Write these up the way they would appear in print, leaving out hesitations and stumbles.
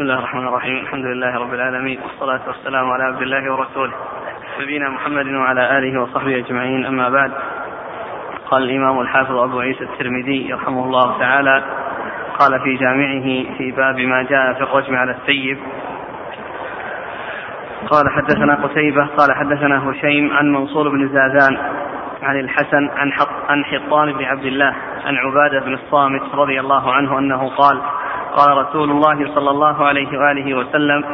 بسم الله الرحمن الرحيم. الحمد لله رب العالمين، والصلاة والسلام على عبد الله ورسوله نبينا محمد وعلى آله وصحبه أجمعين، أما بعد. قال الإمام الحافظ أبو عيسى الترمذي يرحمه الله تعالى قال في جامعه في باب ما جاء في الرجم على السيب: قال حدثنا قتيبة قال حدثنا هشيم عن منصور بن زادان عن الحسن عن حطان بن عبد الله عن عبادة بن الصامت رضي الله عنه أنه قال: قال رسول الله صلى الله عليه وآله وسلم: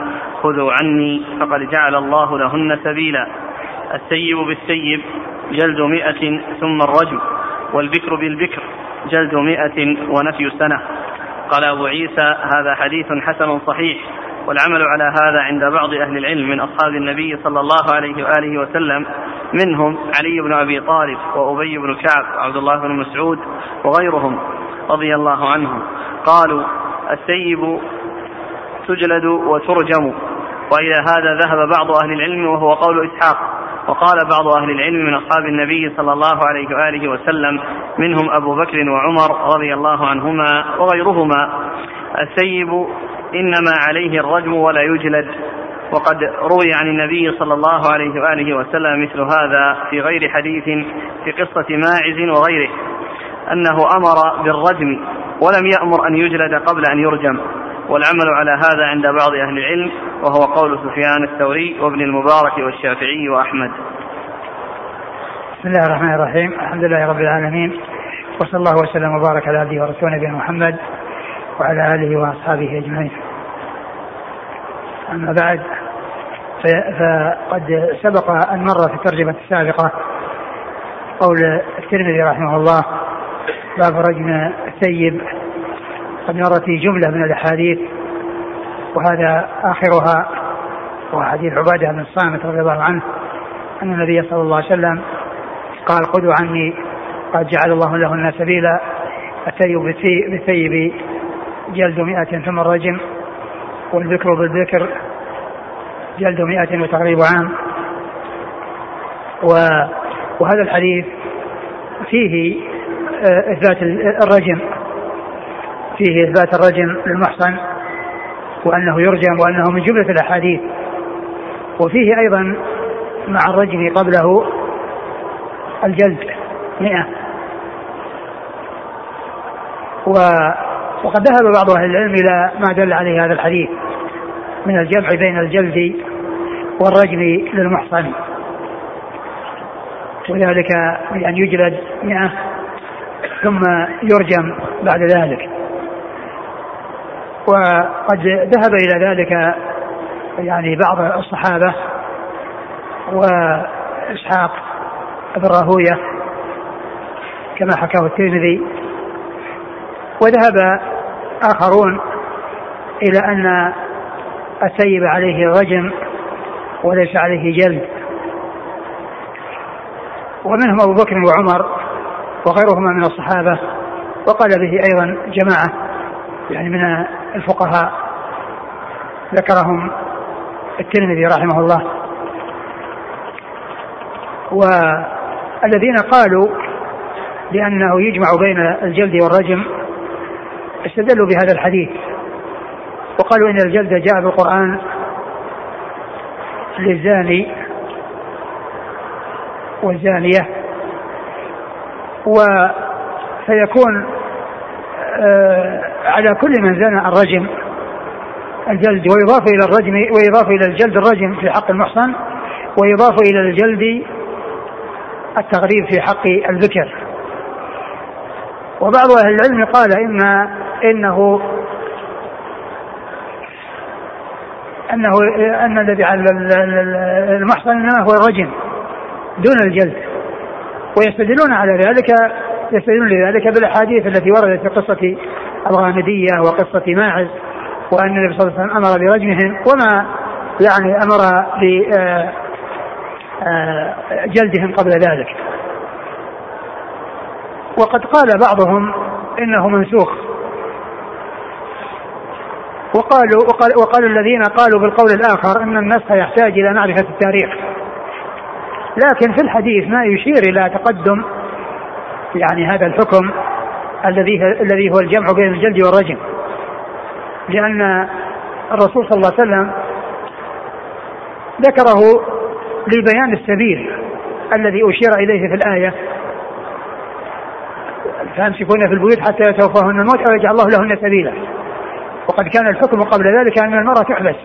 خذوا عني فقد جعل الله لهن سبيلا. السيب بالسيب جلد 100 ثم الرجم، والبكر بالبكر جلد 100 ونفي سنة. قال أبو عيسى: هذا حديث حسن صحيح، والعمل على هذا عند بعض أهل العلم من أصحاب النبي صلى الله عليه وآله وسلم، منهم علي بن أبي طالب وأبي بن كعب وعبد الله بن مسعود وغيرهم رضي الله عنهم. قالوا: السيب تجلد وترجم. وإلى هذا ذهب بعض أهل العلم وهو قول إسحاق، وقال بعض أهل العلم من أصحاب النبي صلى الله عليه وآله وسلم، منهم أبو بكر وعمر رضي الله عنهما وغيرهما: السيب إنما عليه الرجم ولا يجلد. وقد روي عن النبي صلى الله عليه وآله وسلم مثل هذا في غير حديث في قصة ماعز وغيره أنه أمر بالرجم ولم يأمر أن يجلد قبل أن يرجم. والعمل على هذا عند بعض أهل العلم وهو قول سفيان الثوري وابن المبارك والشافعي وأحمد. بسم الله الرحمن الرحيم. الحمد لله رب العالمين، وصلى الله وسلم وبارك على عبده ورسوله نبينا محمد وعلى آله وأصحابه أجمعين. أما بعد، فقد سبق أن مر في الترجمة السابقة قول الترمذي رحمه الله: باب رجم الثيب. قد مرت في جملة من الأحاديث، وهذا آخرها هو حديث عبادة بن الصامت رضي الله عنه أن النبي صلى الله عليه وسلم قال: خذوا عني قد جعل الله لهن سبيلا. الثيب بالثيب جلد 100 ثم الرجم، والذكر بالذكر جلد 100 وتقريب عام. وهذا الحديث فيه إثبات الرجم، فيه إثبات الرجم للمحصن وأنه يرجم وأنه من جملة الأحاديث، وفيه أيضا مع الرجم قبله الجلد 100. وقد ذهب بعض أهل العلم إلى ما دل عليه هذا الحديث من الجمع بين الجلد والرجم للمحصن، وذلك بأن يجلد 100 ثم يرجم بعد ذلك. وقد ذهب إلى ذلك يعني بعض الصحابة، وإسحاق بن راهوية كما حكاه الترمذي، وذهب آخرون إلى أن الثيب عليه الرجم وليس عليه جلد، ومنهم أبو بكر وعمر وغيرهما من الصحابة، وقال به أيضا جماعة يعني من الفقهاء ذكرهم الترمذي رحمه الله. والذين قالوا بأنه يجمع بين الجلد والرجم استدلوا بهذا الحديث، وقالوا إن الجلد جاء بالقرآن للزاني والزانية، فيكون على كل من زنى الرجم الجلد، ويضاف إلى الرجم ويضاف إلى الجلد الرجم في حق المحصن، ويضاف إلى الجلد التغريب في حق الذكر. وبعض أهل العلم قال إن الذي على المحصن إنما هو الرجم دون الجلد، ويستدلون على ذلك بالأحاديث التي وردت في قصة الغامدية وقصة ماعز، وأن النبي صلى الله عليه وسلم أمر برجمهم وما يعني أمر بجلدهم قبل ذلك. وقد قال بعضهم إنه منسوخ، وقالوا الذين قالوا بالقول الآخر أن النسخ يحتاج إلى معرفة التاريخ، لكن في الحديث ما يشير إلى تقدم يعني هذا الحكم الذي هو الجمع بين الجلد والرجم، لأن الرسول صلى الله عليه وسلم ذكره لبيان السبيل الذي أشير إليه في الآية: فأمسكون في البيوت حتى يتوفاهن الموت أو يجعل الله لهن سبيلا. وقد كان الحكم قبل ذلك أن المرأة تحبس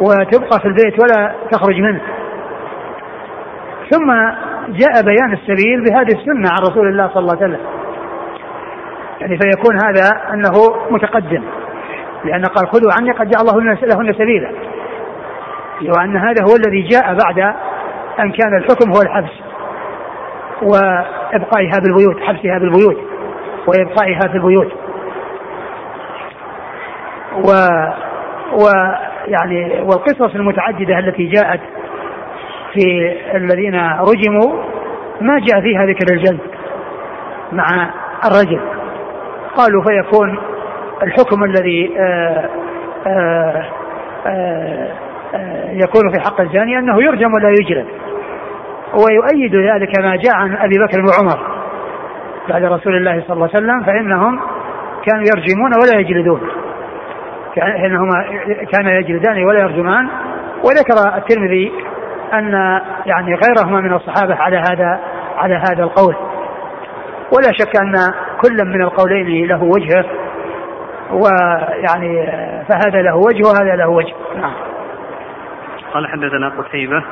وتبقى في البيت ولا تخرج منه، ثم جاء بيان السبيل بهذه السنة عن رسول الله صلى الله عليه وسلم، يعني فيكون هذا أنه متقدم، لأن قال خذوا عني قد جعل الله لهن سبيلا، وأن هذا هو الذي جاء بعد أن كان الحكم هو الحبس وإبقائها بالبيوت، حبسها بالبيوت وإبقائها في البيوت. ويعني والقصص المتعددة التي جاءت في الذين رجموا ما جاء فيها ذكر الجلد مع الرجل. قالوا فيكون الحكم الذي يكون في حق الزاني أنه يرجم ولا يجلد، ويؤيد ذلك ما جاء عن أبي بكر وعمر بعد رسول الله صلى الله عليه وسلم، فإنهم كانوا يرجمون ولا يجلدون، فإنهما كانا يجلدان ولا يرجمان. وذكر الترمذي أن يعني غيرهما من الصحابة على هذا القول، ولا شك أن كل من القولين له وجهه، ويعني فهذا له وجه وهذا له وجه. نعم. قال حدثنا قتيبة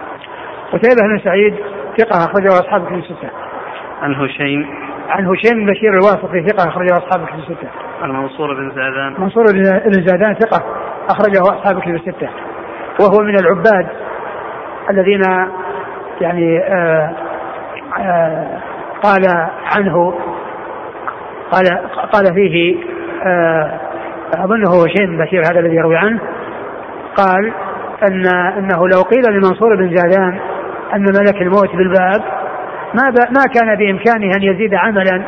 بن سعيد ثقة أخرجه أصحاب الكتب الستة. عن هشيم بشير الواسطي ثقة أخرجه أصحاب الكتب الستة. عن منصور بن زادان ثقة أخرجه أصحاب الكتب الستة، وهو من العباد الذين يعني قال عنه قال فيه أظنه هشيم بشير هذا الذي يروي عنه، قال أنه لو قيل لمنصور بن زادان أن ملك الموت بالباب ما كان بإمكانه أن يزيد عملا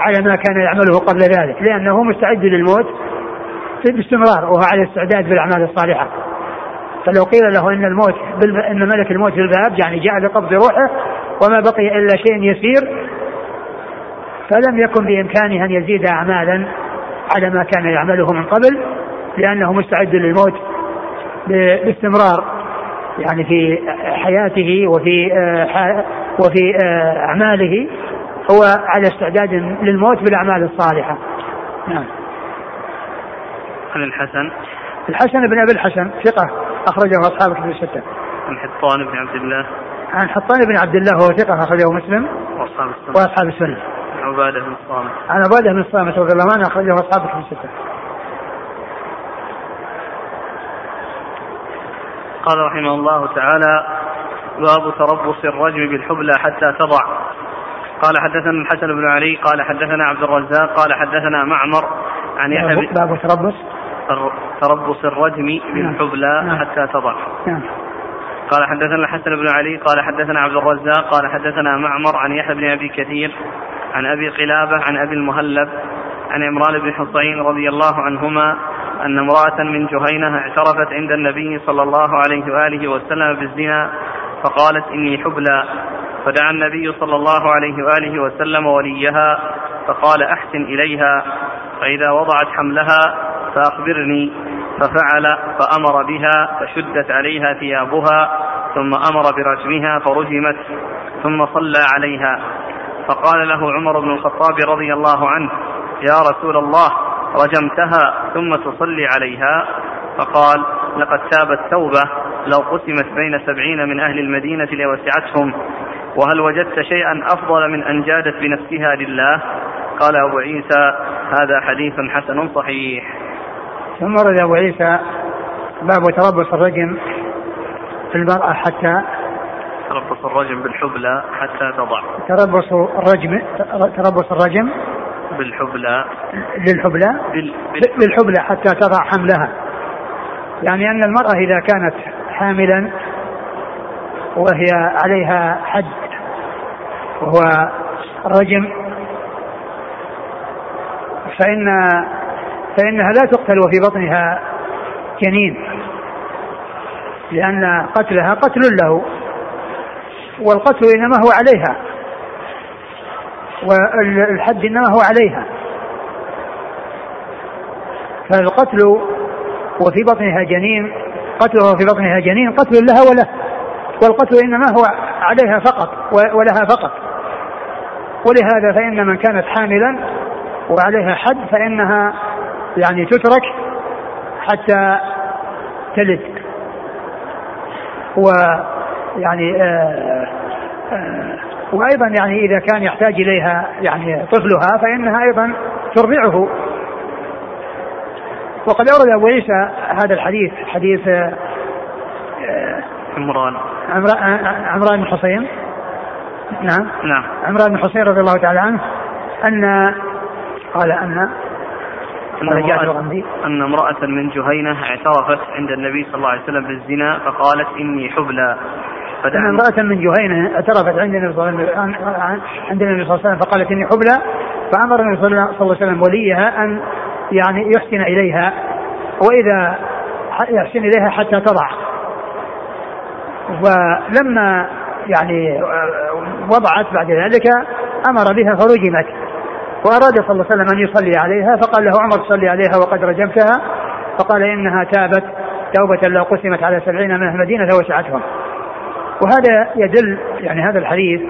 على ما كان يعمله قبل ذلك، لأنه مستعد للموت باستمرار وهو على استعداد بالأعمال الصالحة. فلو قيل له أن ملك الموت بالباب يعني جاء لقبض روحه وما بقي إلا شيء يسير، فلم يكن بإمكانه أن يزيد أعمالا على ما كان يعمله من قبل، لأنه مستعد للموت باستمرار يعني في حياته وفي أعماله، هو على استعداد للموت بالأعمال الصالحة. نعم. عن الحسن بن أبي الحسن ثقة أخرجه أصحاب الكتب الستة. عن حطان بن عبد الله هو ثقة أخرجه مسلم وأصحاب السنة. عن عبادة بن الصامت رضي الله عنه أخرجه أصحاب الكتب الستة. قال رحمه الله تعالى: باب تربص الرجم بالحبلى حتى تضع. قال حدثنا الحسن بن علي قال حدثنا عبد الرزاق قال حدثنا معمر عن يحيى. باب تربص الرجم بالحبلى حتى تضع. قال حدثنا الحسن بن علي قال حدثنا عبد الرزاق قال حدثنا معمر عن يحيى بن أبي كثير عن أبي قلابة عن أبي المهلب عن عمران بن حصين رضي الله عنهما أن امرأة من جهينة اعترفت عند النبي صلى الله عليه وآله وسلم بالزنا، فقالت إني حبلى، فدعا النبي صلى الله عليه وآله وسلم وليها فقال أحسن إليها، فإذا وضعت حملها فأخبرني، ففعل، فأمر بها فشدت عليها ثيابها ثم أمر برجمها فرجمت ثم صلى عليها، فقال له عمر بن الخطاب رضي الله عنه: يا رسول الله، رجمتها ثم تصلي عليها؟ فقال: لقد تابت توبة لو قسمت بين 70 من أهل المدينة لوسعتهم، وهل وجدت شيئا أفضل من أن جادت بنفسها لله؟ قال أبو عيسى: هذا حديث حسن صحيح. ثم رد أبو عيسى باب تربص الرجم في المرأة حتى تربص الرجم بالحبلى حتى تضع. تربص الرجم بالحبلى حتى تضع حملها، يعني أن المرأة إذا كانت حاملا وهي عليها حد وهو الرجم فإنها لا تقتل وفي بطنها جنين، لأن قتلها قتل له، والقتل إنما هو عليها والحد إنما هو عليها، فالقتل وفي بطنها جنين, قتله في بطنها جنين قتل لها وله, والقتل إنما هو عليها فقط ولها فقط. ولهذا فإن من كانت حاملا وعليها حد فإنها يعني تترك حتى تلد, ويعني وأيضا يعني إذا كان يحتاج إليها يعني طفلها فإنها أيضا ترضعه. وقد أورد أبو عيسى هذا الحديث, حديث عمران بن حصين, نعم عمران بن حصين رضي الله تعالى عنه, أن قال أن امرأة من جهينة اعترفت عند النبي صلى الله عليه وسلم بالزنا فقالت إني حبلى, أن امرأة من جهينة اعترفت عند النبي صلى الله عليه وسلم فقالت إني حبلى, فأمر النبي صلى الله عليه وسلم وليها أن يعني يحسن إليها, وإذا يحسن إليها حتى تضع. ولما يعني وضعت بعد ذلك أمر بها فرجمت, وأراد صلى الله عليه وسلم أن يصلي عليها فقال له عمر صلي عليها وقد رجمتها, فقال إنها تابت توبة لو قسمت على 70 من أهل المدينة وسعتهم. وهذا يدل يعني هذا الحديث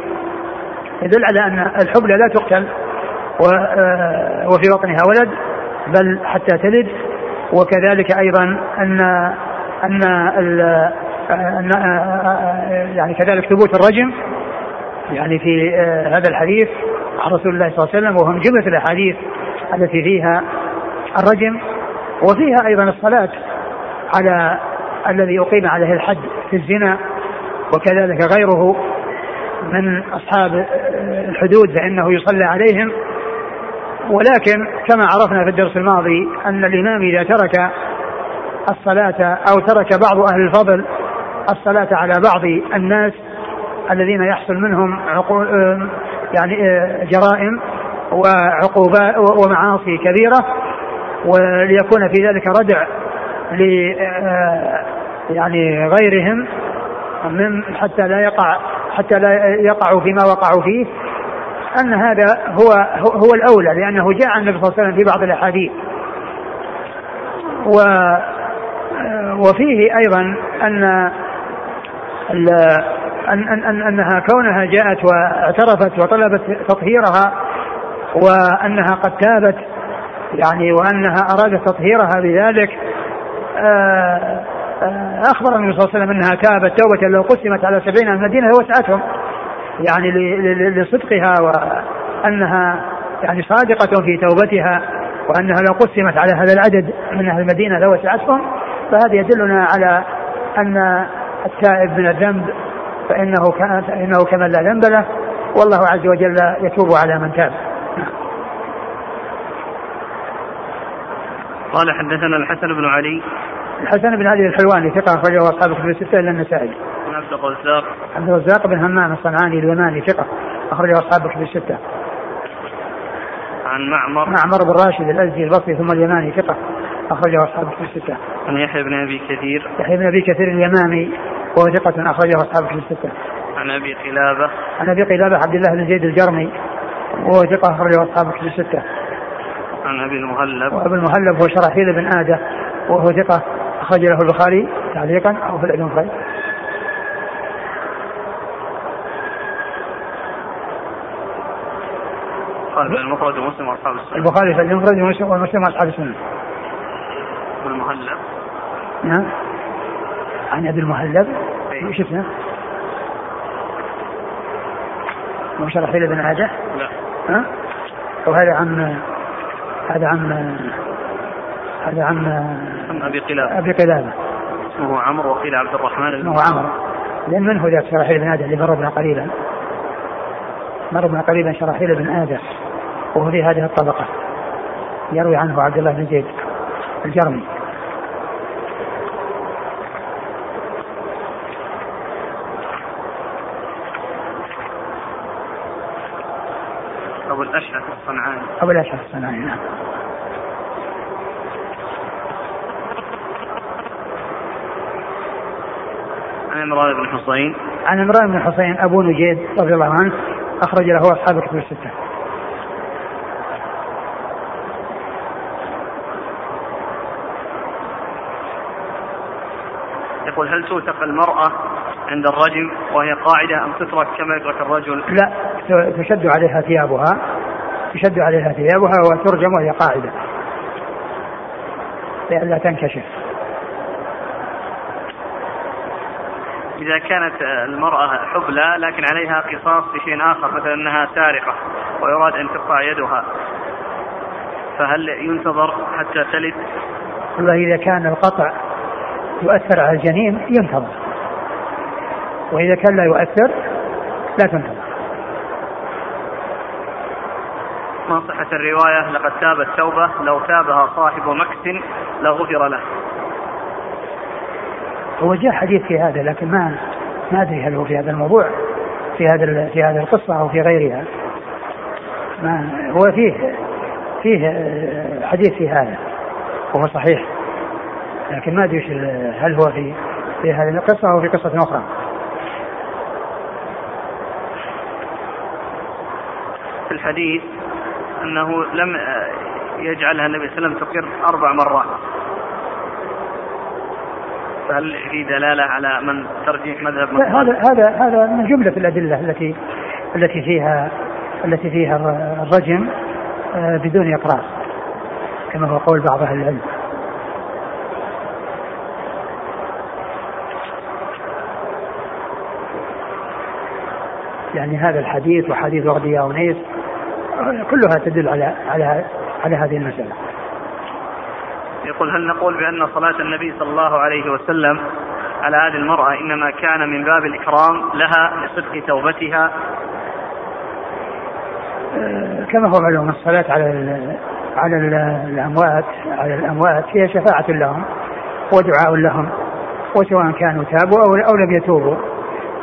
يدل على أن الحبلى لا تقتل وفي بطنها ولد بل حتى تلد, وكذلك أيضا أن يعني كذلك ثبوت الرجم يعني في هذا الحديث عن رسول الله صلى الله عليه وسلم, وهم جملة الأحاديث التي فيها الرجم, وفيها أيضا الصلاة على الذي أقيم عليه الحد في الزنا, وكذلك غيره من أصحاب الحدود فإنه يصلى عليهم. ولكن كما عرفنا في الدرس الماضي أن الإمام إذا ترك الصلاة أو ترك بعض أهل الفضل الصلاة على بعض الناس الذين يحصل منهم يعني جرائم وعقوبات ومعاصي كبيرة, وليكون في ذلك ردع يعني غيرهم من حتى لا يقعوا فيما وقعوا فيه, أن هذا هو الأولى, لأنه جاء عن النبي صلى الله عليه وسلم في بعض الأحاديث. وفيه أيضا أنها كونها جاءت واعترفت وطلبت تطهيرها, وأنها قد تابت يعني وأنها أرادت تطهيرها بذلك, أخبر النبي صلى الله عليه وسلم أنها تابت توبة لو قسمت على 70 من المدينة وسعتهم, يعني لصدقها وأنها يعني صادقة في توبتها, وأنها لو قسمت على هذا العدد من أهل المدينة لوسعتهم. فهذا يدلنا على أن التائب من الذنب فإنه كمن لا ذنب له, والله عز وجل يتوب على من تاب. قال حدثنا الحسن بن علي الحلواني ثقة, أخرجه أصحاب الكتب الستة إلا النسائي. عبد الرزاق بن همام الصنعاني اليماني ثقة, أخرجه أصحاب الكتب الستة. عن معمر بن راشد الأزدي البصري ثم اليماني ثقة, أخرجه أصحاب الكتب الستة. عن يحيى بن أبي كثير اليماني وهو ثقة, أخرجه أصحاب الكتب الستة. عن أبي قلابة عبد الله بن زيد الجرمي وهو ثقة, أخرجه أصحاب الكتب الستة. عن أبي المهلب هو شرحيلة بن عاجة وهو ثقة, أخرج له البخاري تعليقا أو في العلم الخير. قال المفرد ومسلم وأصحاب السنة. البخاري في المفرد ومسلم وأصحاب السنة. أبو المهلب. نعم. عن أبي المهلب. شفنا. مو شرحيلة بن عاجة. لا. ها؟ هذا عم أبي قلابة اسمه عمر وقيل عبد الرحمن عمر, لأن من هو ذاك شرحيل بن آدم اللي مر بنا قريبا شرحيل بن آدم, وهو في هذه الطبقة يروي عنه عبد الله بن زيد الجرمي. أبو الأشعث الصنعاني نعم. عن عمران بن حصين أبو نجيد رضي الله عنه, أخرج له أصحاب الكتب الستة. يقول هل توثق المرأة عند الرجم وهي قاعدة أم تترك كما يترك الرجل؟ لا، تشد عليها ثيابها، تشد عليها ثيابها وترجم وهي قاعدة لئلا تنكشف. إذا كانت المرأة حبلى لكن عليها قصاص بشيء آخر مثل أنها سارقة ويراد أن تقطع يدها فهل ينتظر حتى تلد؟ والله إذا كان القطع يؤثر على الجنين ينتظر، وإذا كان لا يؤثر لا تنتظر. ما صحة الرواية لقد تاب التوبة لو تابها صاحب مكس لغفر له؟ هو جاء حديث في هذا لكن ما أدري هل هو في هذا الموضوع في هذا القصة أو في غيرها. ما هو فيه حديث في هذا وهو صحيح لكن ما أدري هل هو في هذه القصة أو في قصة أخرى. في الحديث أنه لم يجعلها النبي صلى الله عليه وسلم تقر 4 مرات، فهل في دلالة على من ترجيح مذهب من؟ هذا من جملة الأدلة التي فيها الرجم بدون إقرار كما هو قول بعض أهل العلم. يعني هذا الحديث وحديث وردية ونيس كلها تدل على هذه المسألة. يقول هل نقول بأن صلاة النبي صلى الله عليه وسلم على هذه المرأة إنما كان من باب الإكرام لها لصدق توبتها؟ كما هو معلوم الصلاة على الأموات فيها شفاعة لهم ودعاء لهم، وسواء كانوا تابوا أو لم يتوبوا،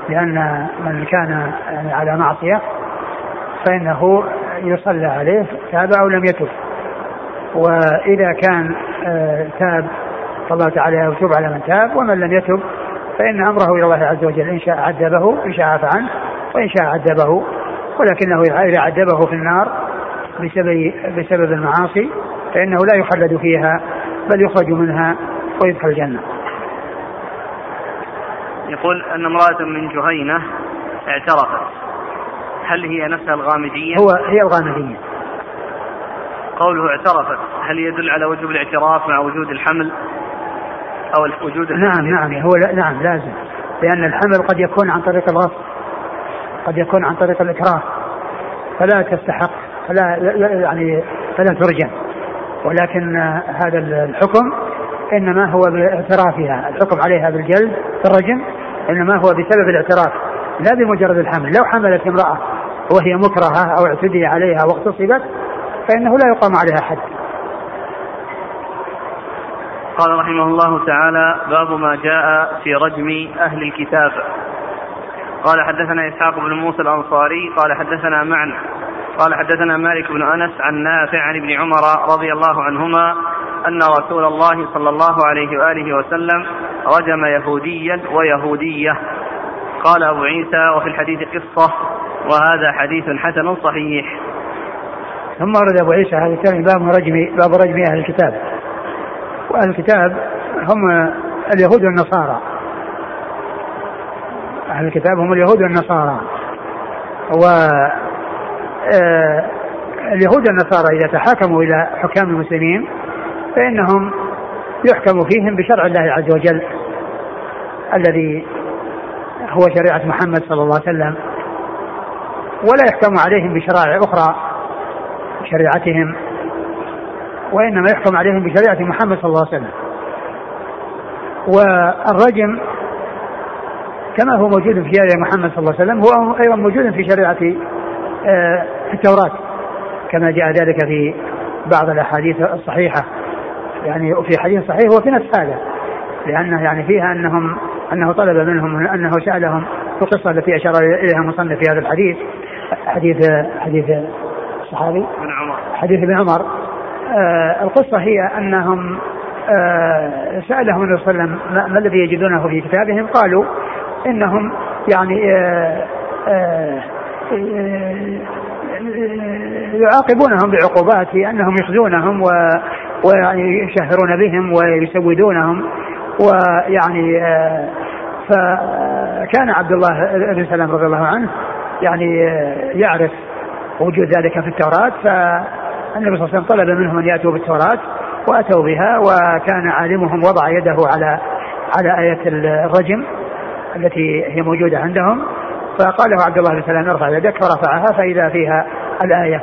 لأن من كان على معصية فإنه يصلى عليه تاب أو لم يتوب، وإذا كان تاب فالله تعالى يتوب على من تاب، ومن لم يتب فإن أمره إلى الله عز وجل، إن شاء عذبه إن شاء عفى عنه وإن شاء عذبه، ولكنه إذا عذبه في النار بسبب المعاصي فإنه لا يخلد فيها بل يخرج منها ويدخل الجنة. يقول أن امرأة من جهينة اعترفت، هل هي نفسها الغامدية؟ هي الغامدية. قوله اعترفت هل يدل على وجوب الاعتراف مع وجود الحمل أو وجود الحمل؟ نعم لازم، لأن الحمل قد يكون عن طريق الغصب، قد يكون عن طريق الإكراه، فلا تستحق فلا ترجم، ولكن هذا الحكم إنما هو باعترافها، الحكم عليها بالجلد الرجم إنما هو بسبب الاعتراف لا بمجرد الحمل. لو حملت امرأة وهي مكرهة أو اعتدي عليها واغتصبت فإنه لا يقام عليها حد. قال رحمه الله تعالى باب ما جاء في رجم أهل الكتاب. قال حدثنا إسحاق بن موسى الأنصاري قال حدثنا معن قال حدثنا مالك بن أنس عن نافع عن ابن عمر رضي الله عنهما أن رسول الله صلى الله عليه وآله وسلم رجم يهوديا ويهودية. قال أبو عيسى وفي الحديث قصة وهذا حديث حسن صحيح. ثم ورد أبو عيسى هذا الكلام باب رجم أهل الكتاب، وأهل الكتاب هم اليهود والنصارى، أهل الكتاب هم اليهود والنصارى، واليهود والنصارى إذا تحاكموا إلى حكام المسلمين فإنهم يحكم فيهم بشرع الله عز وجل الذي هو شريعة محمد صلى الله عليه وسلم، ولا يحكم عليهم بشرائع أخرى شريعتهم، وإنما يحكم عليهم بشريعة محمد صلى الله عليه وسلم. والرجم كما هو موجود في شريعة محمد صلى الله عليه وسلم هو أيضا موجود في شريعة التوراة كما جاء ذلك في بعض الأحاديث الصحيحة، يعني في حديث صحيح هو في نفس هذا، لأنه يعني فيها أنه طلب منهم، أنه سألهم في القصة التي أشار إليها مصنف في هذا الحديث، حديث الصحابي حديث ابن عمر. القصة هي أنهم سألهم النبي صلى الله عليه وسلم ما الذي يجدونه في كتابهم، قالوا إنهم يعني يعاقبونهم بعقوبات، أنهم يخزونهم ويشهرون بهم ويسودونهم ويعني فكان عبد الله بن سلام رضي الله عنه يعني يعرف وجود ذلك في التوراة، فالنبي صلى الله عليه وسلم طلب منهم أن يأتوا بالتوراة وأتوا بها، وكان عالمهم وضع يده على آية الرجم التي هي موجودة عندهم، فقال له عبد الله بن سلام ارفع يدك، فرفعها فإذا فيها الآية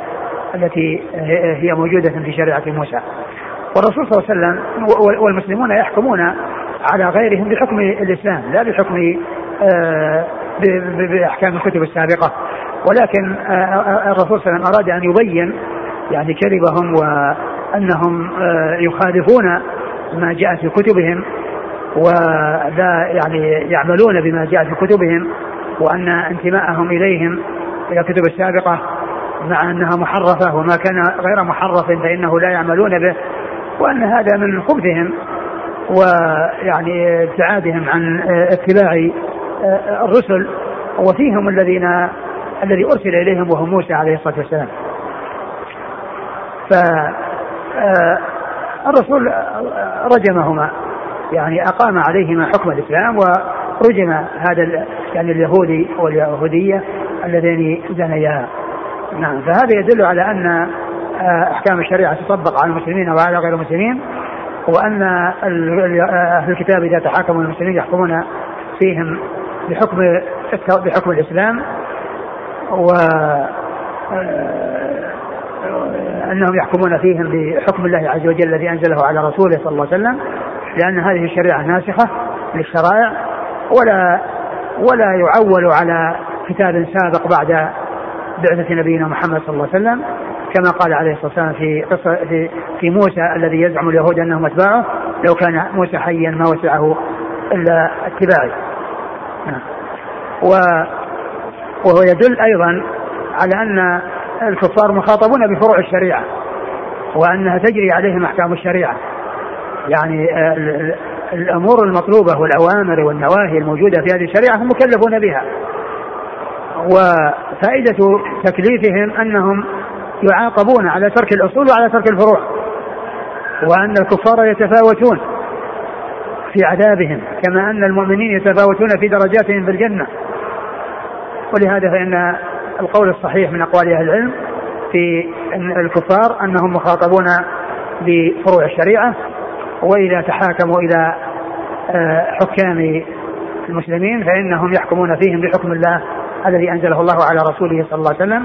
التي هي موجودة في شريعة موسى. والرسول صلى الله عليه وسلم والمسلمون يحكمون على غيرهم بحكم الإسلام لا بحكم بأحكام الكتب السابقة، ولكن الرسول صلى الله عليه وسلم أراد أن يبين يعني كذبهم وأنهم يخالفون ما جاء في كتبهم ولا يعني يعملون بما جاء في كتبهم، وأن انتماءهم إليهم إلى الكتب السابقة مع أنها محرفة وما كان غير محرف فإنه لا يعملون به، وأن هذا من خبثهم ويعني ابتعادهم عن اتباع الرسل، وفيهم الذي أرسل إليهم وهم موسى عليه الصلاة والسلام. فالرسول رجمهما يعني أقام عليهما حكم الإسلام، ورجم هذا يعني اليهودي واليهودية اللذين زنيا. نعم، فهذا يدل على أن أحكام الشريعة تطبق على المسلمين وعلى غير المسلمين، وأن أهل الكتاب إذا تحاكموا المسلمين يحكمون فيهم بحكم الإسلام، وأنهم يحكمون فيهم بحكم الله عز وجل الذي أنزله على رسوله صلى الله عليه وسلم، لأن هذه الشريعة ناسخة للشرائع ولا يعول على كتاب سابق بعد بعثة نبينا محمد صلى الله عليه وسلم، كما قال عليه الصلاة والسلام في موسى الذي يزعم اليهود أنهم أتباعه، لو كان موسى حيا ما وسعه إلا اتباعه. وهو يدل أيضا على أن الكفار مخاطبون بفروع الشريعة وأنها تجري عليهم أحكام الشريعة، يعني الأمور المطلوبة والأوامر والنواهي الموجودة في هذه الشريعة هم مكلفون بها، وفائدة تكليفهم أنهم يعاقبون على ترك الأصول وعلى ترك الفروع، وأن الكفار يتفاوتون في عذابهم كما أن المؤمنين يتفاوتون في درجاتهم في الجنة. ولهذا فإن القول الصحيح من أقوال أهل العلم في أن الكفار أنهم مخاطبون بفروع الشريعة، وإذا تحاكموا إلى حكام المسلمين فإنهم يحكمون فيهم بحكم الله الذي أنزله الله على رسوله صلى الله عليه وسلم.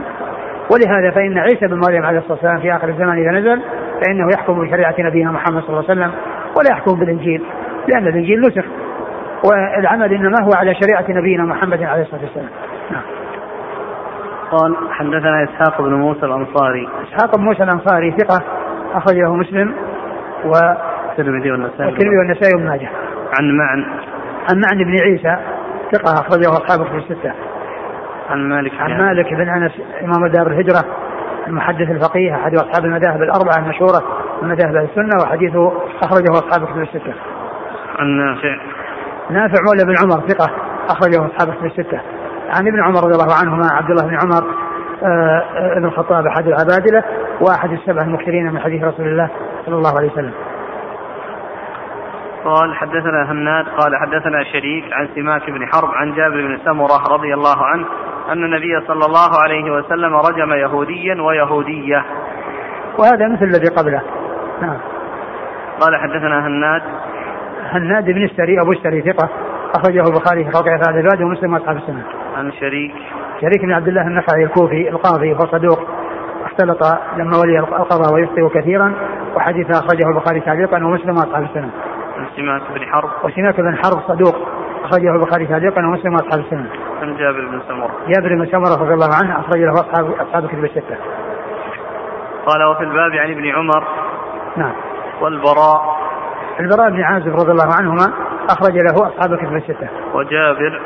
ولهذا فإن عيسى بن مريم عليه الصلاة والسلام في آخر الزمان إذا نزل فإنه يحكم بشريعة نبينا محمد صلى الله عليه وسلم ولا يحكم بالإنجيل، لأن الإنجيل نسخ، والعمل إنما هو على شريعة نبينا محمد عليه الصلاة والسلام. قال حدثنا إسحاق بن موسى الأنصاري. إسحاق بن موسى الأنصاري ثقة، أخرجه مسلم والترمذي والنسائي وابن ماجه. عن معن بن عيسى ثقة، أخرجه أصحاب الكتب الستة. عن مالك بن أنس إمام مذهب الهجرة المحدث الفقيه، أحد أصحاب المذاهب الأربعة المشهورة من مذاهب السنة، وحديثه أخرجه أصحاب الكتب الستة. عن نافع مولى بن عمر ثقة، أخرجه أصحاب الكتب الستة. عن ابن عمر رضي الله عنهما، عبد الله بن عمر بن الخطاب أحد العبادلة وأحد السبع المكثرين من حديث رسول الله صلى الله عليه وسلم. قال حدثنا هناد قال حدثنا شريك عن سماك بن حرب عن جابر بن سمرة رضي الله عنه أن النبي صلى الله عليه وسلم رجم يهوديا ويهودية، وهذا مثل الذي قبله. نعم. قال حدثنا هناد بن السري أبو السري ثقة، أخرجه البخاري في موقع هذا الواد ومسلم وأصحاب السنة. عن شريك بن عبد الله النخعي الكوفي القاضي، هو صدوق اختلط لما ولي القضاء ويخطئ كثيرا، وحديث أخرجه البخاري تعليقا ومسلم وأصحاب السنة. وسماك بن حرب صدوق، أخرجه البخاري تعليقا ومسلم وأصحاب السنة. عن جابر بن سمرة رضي الله عنه، أخرجه أصحاب الكتب الستة. قال وفي الباب عن ابن عمر. نعم. والبراء بن عازب رضي الله عنهما، أخرج له أصحاب الكتب الستة. وجابر.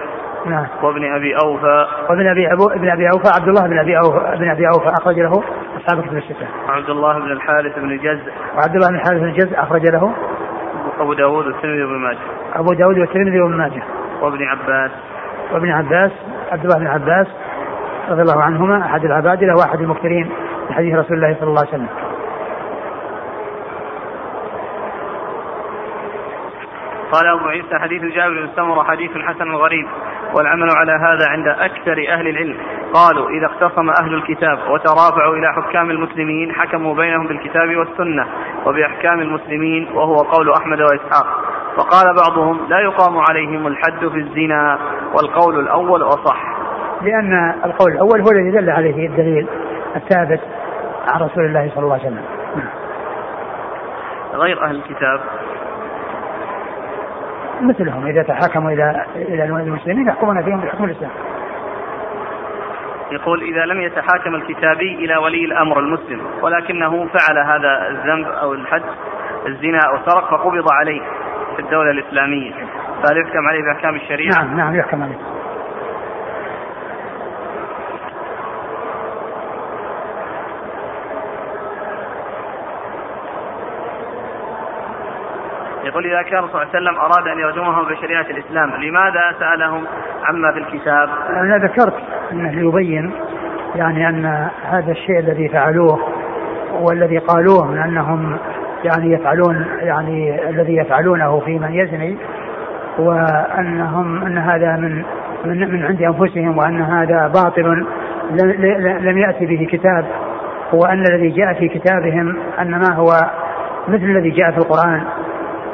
نعم. وابن أبي أوفى عبد الله بن أبي أوفى أخرج له أصحاب الكتب الستة. عبد الله بن الحارث بن جزء. وعبد الله بن الحارث بن جزء أخرج له أبو داود والترمذي وابن ماجه. وابن عباس عبد الله بن عباس رضي الله عنهما، أحد العبادلة وأحد المكثرين من حديث رسول الله صلى الله عليه وسلم. قال أبو عيسى حديث جابر بن سمرة حديث الحسن الغريب, والعمل على هذا عند أكثر أهل العلم. قالوا إذا اختصم أهل الكتاب وترافعوا إلى حكام المسلمين حكموا بينهم بالكتاب والسنة وبأحكام المسلمين, وهو قول أحمد وإسحاق. فقال بعضهم لا يقام عليهم الحد في الزنا, والقول الأول أصح, لأن القول الأول هو الذي دل عليه الدليل الثابت عن رسول الله صلى الله عليه وسلم. غير أهل الكتاب مثلهم إذا تحاكموا إلى المسلمين يحكمون فيهم بالحكم الإسلامي. يقول إذا لم يتحاكم الكتابي إلى ولي الأمر المسلم ولكنه فعل هذا الذنب أو الحد الزنا أو سرق فقبض عليه في الدولة الإسلامية, فهل يحكم عليه بأحكام الشريعة؟ نعم يحكم عليه. يقول إذا كان صلى الله عليه وسلم أراد أن يرجمهم بشريعة الإسلام لماذا سألهم عما في الكتاب؟ أنا ذكرت أنه يبين يعني أن هذا الشيء الذي فعلوه والذي قالوه من أنهم يعني يفعلون يعني الذي يفعلونه في من يزني, وأنهم أن هذا من عند أنفسهم, وأن هذا باطل لم يأتي به كتاب, وأن الذي جاء في كتابهم أنما هو مثل الذي جاء في القرآن,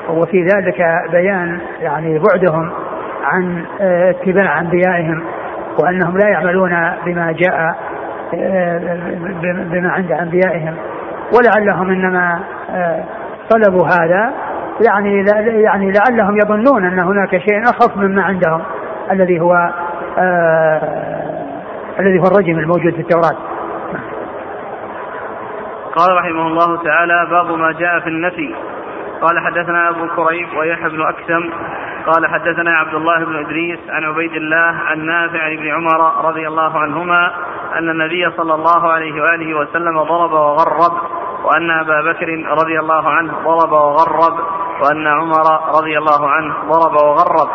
وفي ذلك بيان يعني بعدهم عن اتباع أنبيائهم, وأنهم لا يعملون بما جاء بما عند أنبيائهم, ولعلهم إنما طلبوا هذا يعني لعلهم يظنون أن هناك شيء أخف مما عندهم الذي هو الرجم الموجود في التوراة. قال رحمه الله تعالى باب ما جاء في النفي. قال حدثنا أبو كريب ويحيى بن أكثم قال حدثنا عبد الله بن إدريس عن عبيد الله عن نافع عن ابن عمر رضي الله عنهما أن النبي صلى الله عليه وآله وسلم ضرب وغرب, وأن أبا بكر رضي الله عنه ضرب وغرب, وأن عمر رضي الله عنه ضرب وغرب.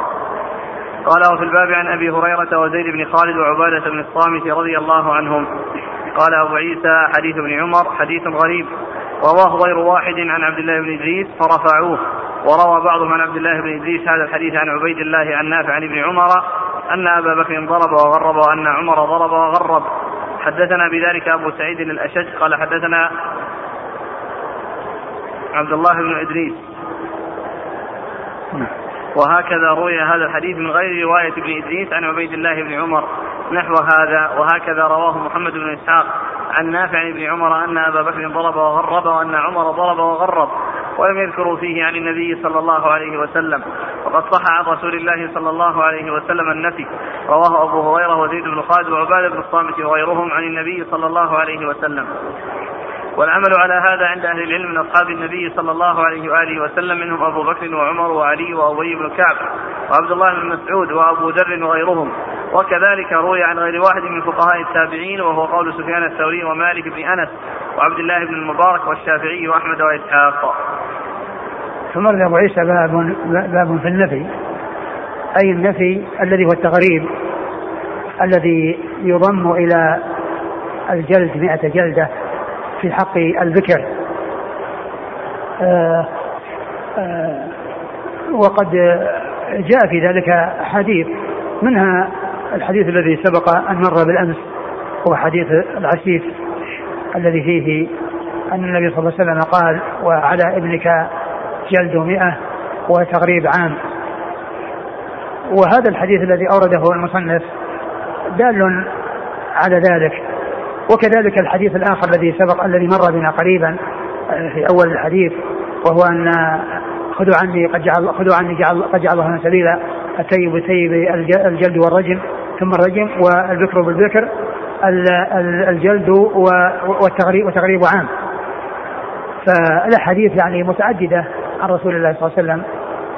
قال وفي الباب عن أبي هريرة وزيد بن خالد وعبادة بن الصامت رضي الله عنهم. قال أبو عيسى حديث ابن عمر حديث غريب, رواه غير واحد عن عبد الله بن إدريس فرفعوه, وروى بعضهم عن عبد الله بن إدريس هذا الحديث عن عبيد الله عن نافع عن ابن عمر أن أبا بكر ضرب وغرب وأن عمر ضرب وغرب. حدثنا بذلك أبو سعيد الأشج قال حدثنا عبد الله بن إدريس, وهكذا روي هذا الحديث من غير رواية ابن إدريس عن عبيد الله بن عمر نحو هذا, وهكذا رواه محمد بن إسحاق عن نافع بن عمر أن أبا بكر ضرب وغرب وأن عمر ضرب وغرب, ولم يذكروا فيه عن النبي صلى الله عليه وسلم, وقد صح عن رسول الله صلى الله عليه وسلم النفي, رواه أبو هريرة وزيد بن خالد وعبادة بن الصامت وغيرهم عن النبي صلى الله عليه وسلم. والعمل على هذا عند أهل العلم من أصحاب النبي صلى الله عليه وآله وسلم, منهم أبو بكر وعمر وعلي وأبي بن كعب وعبد الله بن مسعود وأبو ذر وغيرهم, وكذلك روي عن غير واحد من فقهاء التابعين, وهو قول سفيان الثوري ومالك بن أنس وعبد الله بن المبارك والشافعي وأحمد وإسحاق. ثم ورد أبو عيسى باب في النفي, أي النفي الذي هو التغريب الذي يضم إلى الجلد 100 جلدة في حق البكر. وقد جاء في ذلك حديث, منها الحديث الذي سبق أن مر بالأمس, هو حديث العسيف الذي فيه أن النبي صلى الله عليه وسلم قال وعلى ابنك جلد 100 وتغريب عام. وهذا الحديث الذي أورده المصنف دال على ذلك, وكذلك الحديث الآخر الذي سبق الذي مر بنا قريبا في أول الحديث, وهو أن خذوا عني قد جعل الله لنا سبيلا, التيب بالتيب الجلد والرجم, ثم الرجم والبكر بالبكر الجلد والتغريب عام. فالحديث يعني متعددة عن رسول الله صلى الله عليه وسلم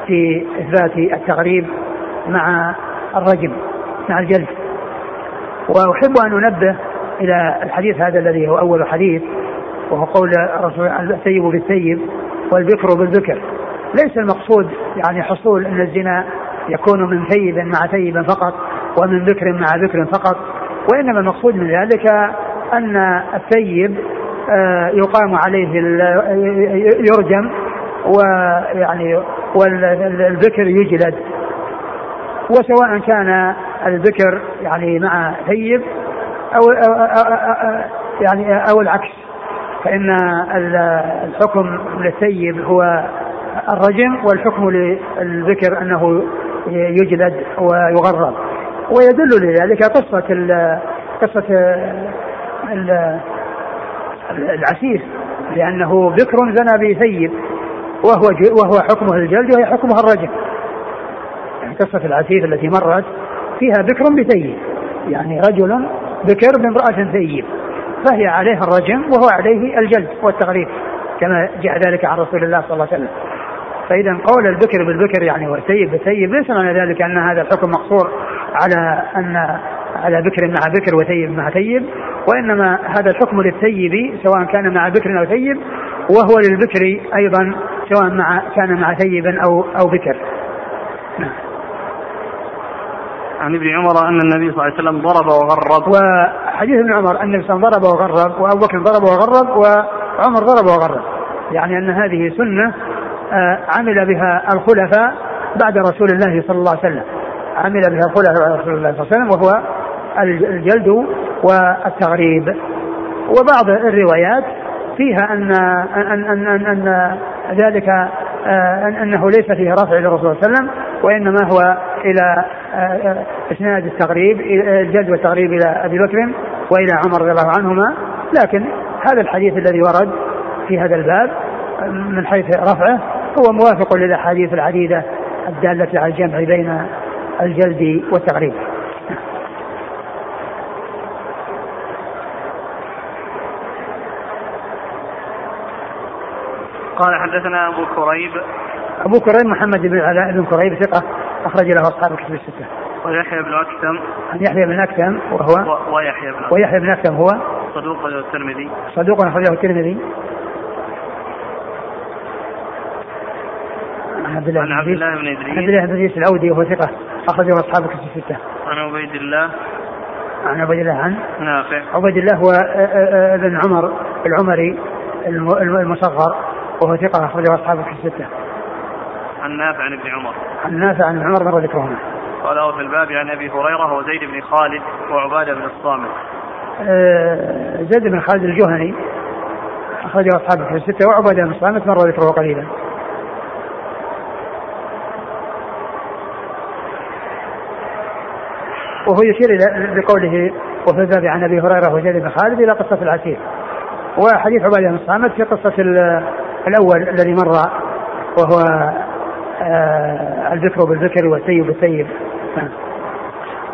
في إثبات التغريب مع الرجم مع الجلد. وأحب أن ننبه إلى الحديث هذا الذي هو أول حديث, وهو قول الرسول الثيب بالثيب والبكر بالبكر, ليس المقصود يعني حصول أن الزنا يكون من ثيب مع ثيب فقط ومن بكر مع بكر فقط, وإنما المقصود من ذلك أن الثيب يقام عليه يرجم ويعني والذكر يجلد, وسواء كان الذكر يعني مع ثيب أو العكس, فإن الحكم للثيب هو الرجم والحكم للذكر أنه يجلد ويغرب. ويدل لذلك قصة العسيس, لأنه ذكر زنى بثيب وهو حكمه الجلد وهي حكمها الرجم. قصة العسيس التي مرت فيها ذكر بثيب, يعني رجل ذكر بامرأة ثيب, فهي عليها الرجم وهو عليه الجلد والتغريب كما جاء ذلك عن رسول الله صلى الله عليه وسلم. فإذا قول البكر بالبكر يعني والثيب بالثيب ليس معنى ذلك أن هذا الحكم مقصور على أن على بكر مع بكر وثيب مع ثيب, وإنما هذا الحكم للثيب سواء كان مع بكر أو ثيب, وهو للبكر أيضا سواء كان مع ثيب أو بكر. عن ابن عمر أن النبي صلى الله عليه وسلم ضرب وغرب, وحديث ابن عمر أن النبي ضرب وغرب وأبو بكر ضرب وغرب وعمر ضرب وغرب, يعني أن هذه سنة عمل بها الخلفاء بعد رسول الله صلى الله عليه وسلم, عمل بها الخلفاء بعد رسول الله صلى الله عليه وسلم, وهو الجلد والتغريب. وبعض الروايات فيها أن ذلك أنه ليس فيه رفع للرسول صلى الله عليه وسلم, وإنما هو إلى إسناد التغريب الجلد والتغريب إلى أبي بكر وإلى عمر رضي الله عنهما. لكن هذا الحديث الذي ورد في هذا الباب من حيث رفعه هو موافق للأحاديث العديدة الدالة على الجمع بين الجلد والتغريب. قال حدثنا أبو كريب محمد بن علاء بن كريب ثقة أخرج له أصحاب الكتب الستة. ويحيى بن أكثم وهو ويحيى بن أكثم هو صدوق أخرجه الترمذي عن عبد الله بن إدريس العودي وهو ثقة أخرجه أصحاب الكتب الستة. عن عبيد الله عن نافع. عبيد الله هو ابن عمر العمري المصغر وهو ثقة أخرجه أصحاب الكتب الستة. عن نافع عن ابن عمر مر ذكرهما. قاله في الباب عن أبي هريرة وزيد بن خالد وعبادة بن الصامت. زيد بن خالد الجهني أخرجه أصحاب الكتب الستة, وعبادة بن الصامت مر ذكره قليلا. وهو يشير بقوله وفي الباب عن أبي هريرة وزيد بن خالد إلى قصة العسير, وحديث عبادة بن الصامت في قصة الأول الذي مر وهو الذكر بالذكر والثيب بالثيب.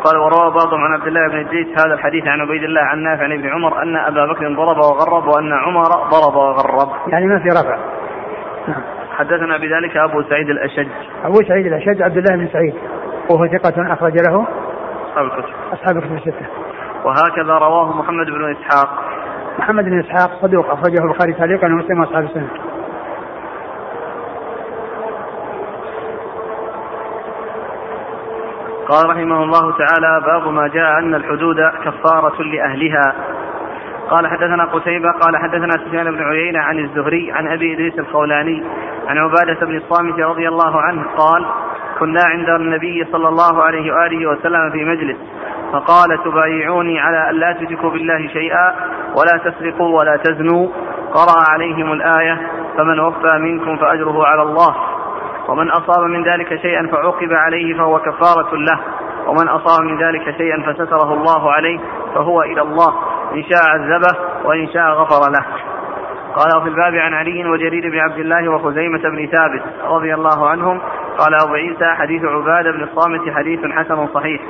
قال وروى بعضهم عن عبد الله بن إدريس هذا الحديث عن عبيد الله عن نافع عن ابن عمر أن أبا بكر ضرب وغرب وأن عمر ضرب وغرب, يعني ما في رفع. حدثنا بذلك أبو سعيد الأشج عبد الله بن سعيد وهو ثقة أخرج له أصحاب الكتب الستة. وهكذا رواه محمد بن إسحاق صدوق أخرجه البخاري تعليقا ومسلم وأصحاب السنة. قال رحمه الله تعالى باب ما جاء أن الحدود كفارة لأهلها. قال حدثنا قتيبة قال حدثنا سفيان بن عيينة عن الزهري عن أبي إدريس الخولاني عن عبادة بن الصامت رضي الله عنه قال كنا عند النبي صلى الله عليه وآله وسلم في مجلس فقال تبايعوني على أن لا تشركوا بالله شيئا ولا تسرقوا ولا تزنوا, قرأ عليهم الآية فمن وفى منكم فأجره على الله, ومن أصاب من ذلك شيئا فعوقب عليه فهو كفارة له, ومن أصاب من ذلك شيئا فستره الله عليه فهو إلى الله, إن شاء عذبه وإن شاء غفر له. قال في الباب عن علي وجرير بن عبد الله وخزيمة بن ثابت رضي الله عنهم. قال أبو عيسى حديث عبادة بن الصامت حديث حسن صحيح.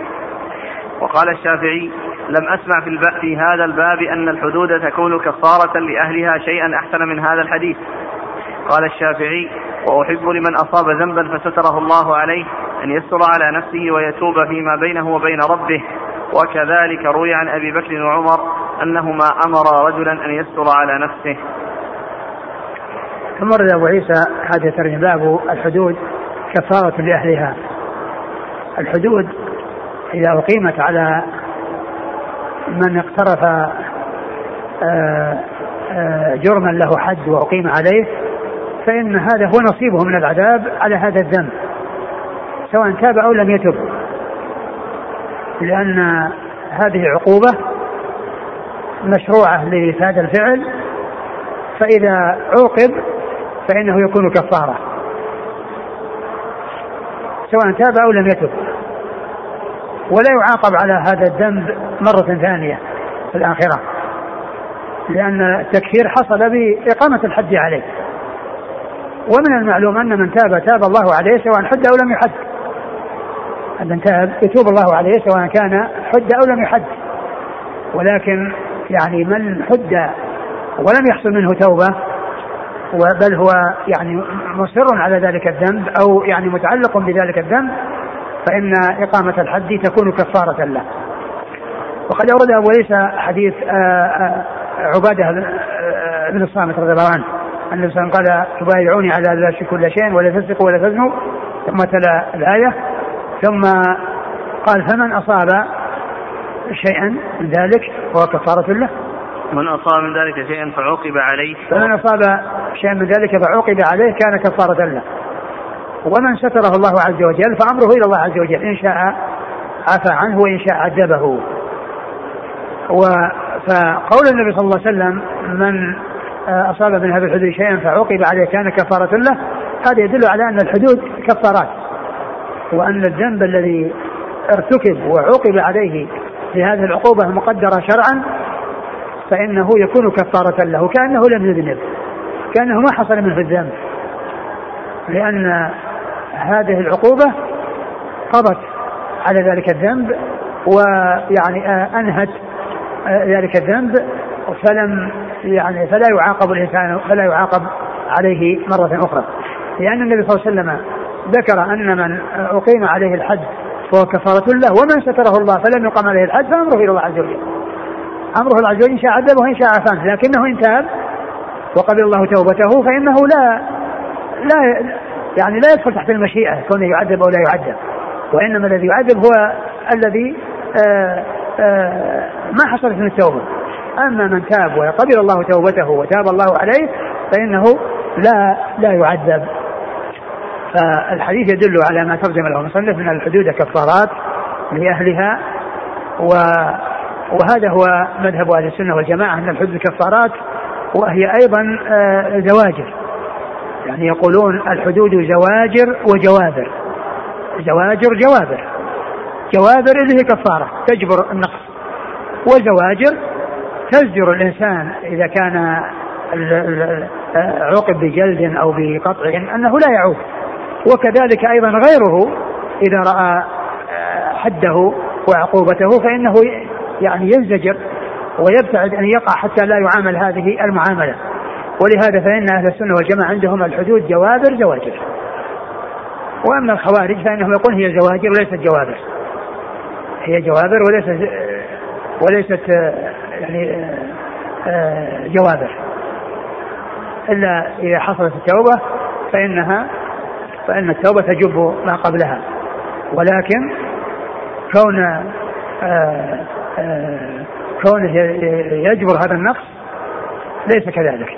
وقال الشافعي لم أسمع في هذا الباب أن الحدود تكون كفارة لأهلها شيئا أحسن من هذا الحديث. قال الشافعي وأحب لمن أصاب ذنبا فستره الله عليه أن يستر على نفسه ويتوب فيما بينه وبين ربه, وكذلك روي عن أبي بكر وعمر أنهما أمر رجلا أن يستر على نفسه. ثم رد أبو عيسى هذا ترجم باب الحدود كفارة لأهلها. الحدود إذا أقيمت على من اقترف جرما له حد وأقيم عليه فإن هذا هو نصيبه من العذاب على هذا الذنب سواء تاب أو لم يتب, لأن هذه عقوبة مشروعة لهذا الفعل, فإذا عوقب فإنه يكون كفارة سواء تاب أو لم يتب, ولا يعاقب على هذا الذنب مرة ثانية في الآخرة, لأن التكفير حصل بإقامة الحد عليه. ومن المعلوم أن من تاب تاب الله عليه سواء حد أو لم يحد, أن من تاب يتوب الله عليه سواء كان حد أو لم يحد, ولكن يعني من حد ولم يحصل منه توبة بل هو يعني مصر على ذلك الذنب أو يعني متعلق بذلك الذنب فإن إقامة الحد تكون كفارة له. وقد أورد أبو عيسى حديث عبادة بن الصامت رضي الله عنه أن الإنسان قال تبايعوني على لا شرك كل شيء ولا تسرقوا ولا تزنوا, ثم تلا الآية ثم قال فمن أصاب شيئا من ذلك هو كفارة له. من أصاب من ذلك شيئا فعوقب عليه, فمن أصاب شيئا من ذلك فعوقب عليه كان كفارة له. ومن ستره الله عز وجل فأمره إلى الله عز وجل, إن شاء عفى عنه وإن شاء عذبه. فقول النبي صلى الله عليه وسلم من أصاب من هذا الحدود شيئا فعوقب عليه كان كفارة له, هذا يدل على أن الحدود كفارات, وأن الذنب الذي ارتكب وعوقب عليه بهذه العقوبة المقدرة شرعا فإنه يكون كفارة له, كأنه لم يذنب, كأنه ما حصل منه الذنب, لأن هذه العقوبة قضت على ذلك الذنب ويعني أنهت ذلك الذنب, فلم يعني فلا يعاقب الإنسان, فلا يعاقب عليه مرة أخرى, لأن النبي صلى الله عليه وسلم ذكر أن من أقيم عليه الحد فهو كفارة له, ومن ستره الله فلم يقم عليه الحد فأمره إلى الله عز وجل, أمره عز وجل إن شاء عذبه وإن شاء عفاه, لكنه إن تاب وقبل الله توبته فإنه لا يدخل تحت المشيئة كونه يعذب أو لا يعذب, وإنما الذي يعذب هو الذي ما حصلت من التوبة. أما من تاب وقبل الله توبته وتاب الله عليه فإنه لا يعذب. فالحديث يدل على ما ترجم له المصنف من الحدود كفارات لأهلها, وهذا هو مذهب أهل السنة والجماعة أن الحدود كفارات, وهي أيضا زواجر, يعني يقولون الحدود زواجر وجوابر, زواجر جوابر, جوابر اللي هي كفارة تجبر النقص, وزواجر تزجر الإنسان إذا كان عوقب بجلد أو بقطع أنه لا يعود, وكذلك أيضا غيره إذا رأى حده وعقوبته فإنه يعني ينزجر ويبتعد أن يقع حتى لا يعامل هذه المعاملة. ولهذا فإن أهل السنة والجماعة عندهم الحدود جوابر زواجر, وأما الخوارج فإنهم يقولون هي زواجر وليست جوابر, هي جوابر وليست يعني جوابر, إلا إذا حصلت التوبة فإن التوبة تجب ما قبلها, ولكن كونه يجبر هذا النقص ليس كذلك,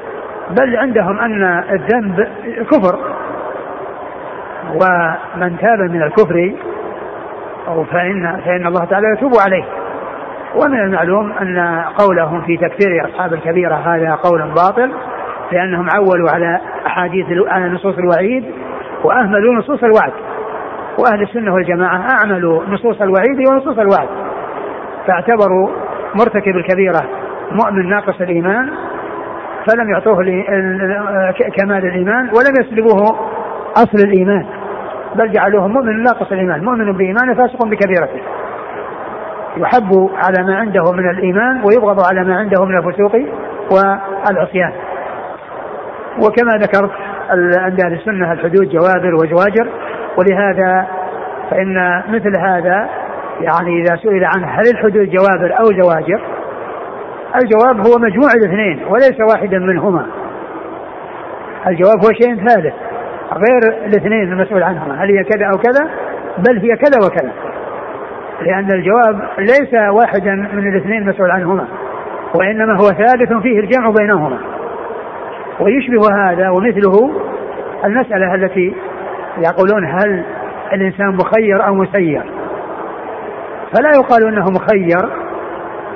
بل عندهم أن الذنب كفر, ومن تاب من الكفر فإن الله تعالى يتوب عليه. ومن المعلوم أن قولهم في تكفير أصحاب الكبيرة هذا قول باطل, لأنهم عولوا على أحاديث نصوص الوعيد وأهملوا نصوص الوعد, وأهل السنة والجماعة أعملوا نصوص الوعيد ونصوص الوعد, فاعتبروا مرتكب الكبيرة مؤمن ناقص الإيمان فلم يعطوه كمال الإيمان ولم يسلبوه أصل الإيمان, بل جعلوه مؤمن ناقص الإيمان, مؤمن بإيمانه فاسق بكبيرته, يحب على ما عنده من الإيمان ويبغض على ما عنده من الفسوق والعصيان. وكما ذكرت عند أهل السنة الحدود جوابر وزواجر, ولهذا فإن مثل هذا يعني إذا سئل عنه هل الحدود جوابر أو زواجر, الجواب هو مجموع الاثنين وليس واحدا منهما, الجواب هو شيء ثالث غير الاثنين المسؤول عنهما هل هي كذا أو كذا, بل هي كذا وكذا, لأن الجواب ليس واحدا من الاثنين المسؤول عنهما وإنما هو ثالث فيه الجمع بينهما. ويشبه هذا ومثله المسألة التي يقولون هل الإنسان مخير أو مسير، فلا يقال أنه مخير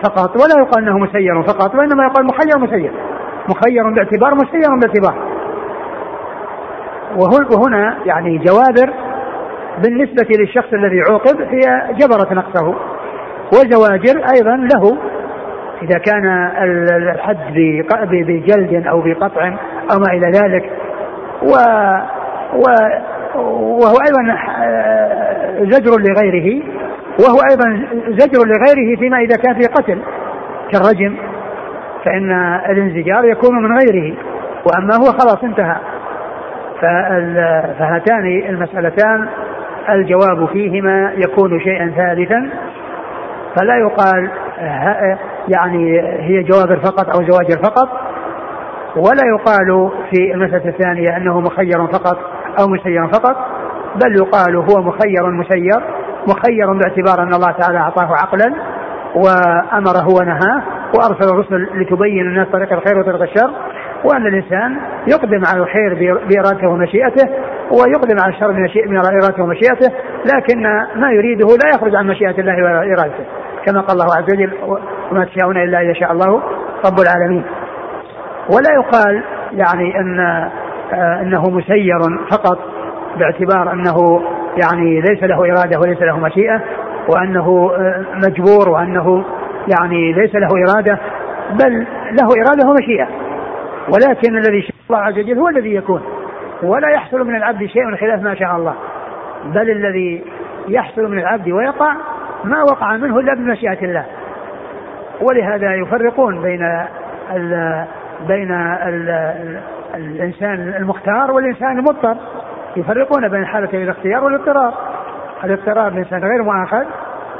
فقط ولا يقال أنه مسير فقط، وإنما يقال مخير مسير، مخير باعتبار مسير باعتبار. وهنا يعني جوابر بالنسبة للشخص الذي عوقب هي جبرت نقصه، وزواجر أيضا له إذا كان الحد بجلد أو بقطع أو ما إلى ذلك، وهو أيضا زجر لغيره، وهو أيضا زجر لغيره فيما إذا كان في قتل كالرجم فإن الانزجار يكون من غيره، وأما هو خلاص انتهى. فهاتان المسألتان الجواب فيهما يكون شيئا ثالثا، فلا يقال يعني هي جوابر فقط أو زواجر فقط، ولا يقال في المسألة الثانية أنه مخير فقط أو مسير فقط، بل يقال هو مخير مسير، مخير باعتبار أن الله تعالى أعطاه عقلا وأمره ونهاه وأرسل الرسل لتبين الناس طريق الخير وطريق الشر، وأن الإنسان يقدم على الخير بإرادته ومشيئته ويقدم على الشر بإرادته ومشيئته، لكن ما يريده لا يخرج عن مشيئة الله وإرادته، كما قال الله عز وجل وما تشاءون إلا إن شاء الله رب العالمين. ولا يقال يعني أنه مسير فقط باعتبار أنه يعني ليس له إرادة وليس له مشيئة، وأنه مجبور، وأنه يعني ليس له إرادة، بل له إرادة ومشيئة، ولكن الذي شاء الله عز وجل هو الذي يكون، ولا يحصل من العبد شيء خلاف ما شاء الله، بل الذي يحصل من العبد ويقع ما وقع منه إلا بمشيئة الله. ولهذا يفرقون بين الإنسان المختار والإنسان المضطر، يفرقون بين حالتي الاختيار والاضطرار. الاضطرار الإنسان غير مؤاخذ،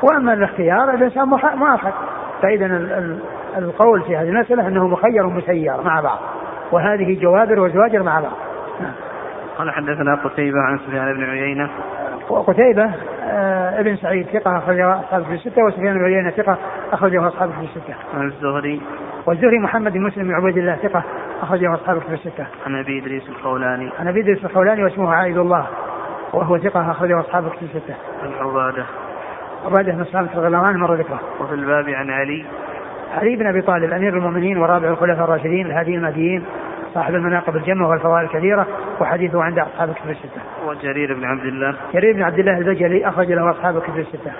وأما الاختيار الإنسان مؤاخذ. فإذا القول في هذه المسألة أنه مخير ومسير مع بعض، وهذه جوابر وزواجر مع بعض. قال حدثنا قتيبة عن سفيان بن عيينة. وقتيبة ابن سعيد ثقة أخرجه أصحابه في الستة، وسفيان بن عيينة ثقة أخرجه أصحابه في الستة. عن الزهري. والزهري محمد بن مسلم بن عبيد الله ثقة أخرجه أصحابه في الستة. عن أبي إدريس الخولاني. عن أبي إدريس الخولاني واسمه عائد الله وهو ثقة أخرجه أصحابه في الستة. عن عبادة بن الصامت الغلوان مرة ذكره. وفي الباب عن علي بن أبي طالب أمير المؤمنين ورابع الخلفاء الراشدين الهادي المهديين صاحب المناقب الجمة والفضائل الكثيرة، وحديثه عند أصحاب الكتب الستة. وجرير بن عبد الله. جرير بن عبد الله البجلي أخرج له أصحاب الكتب الستة.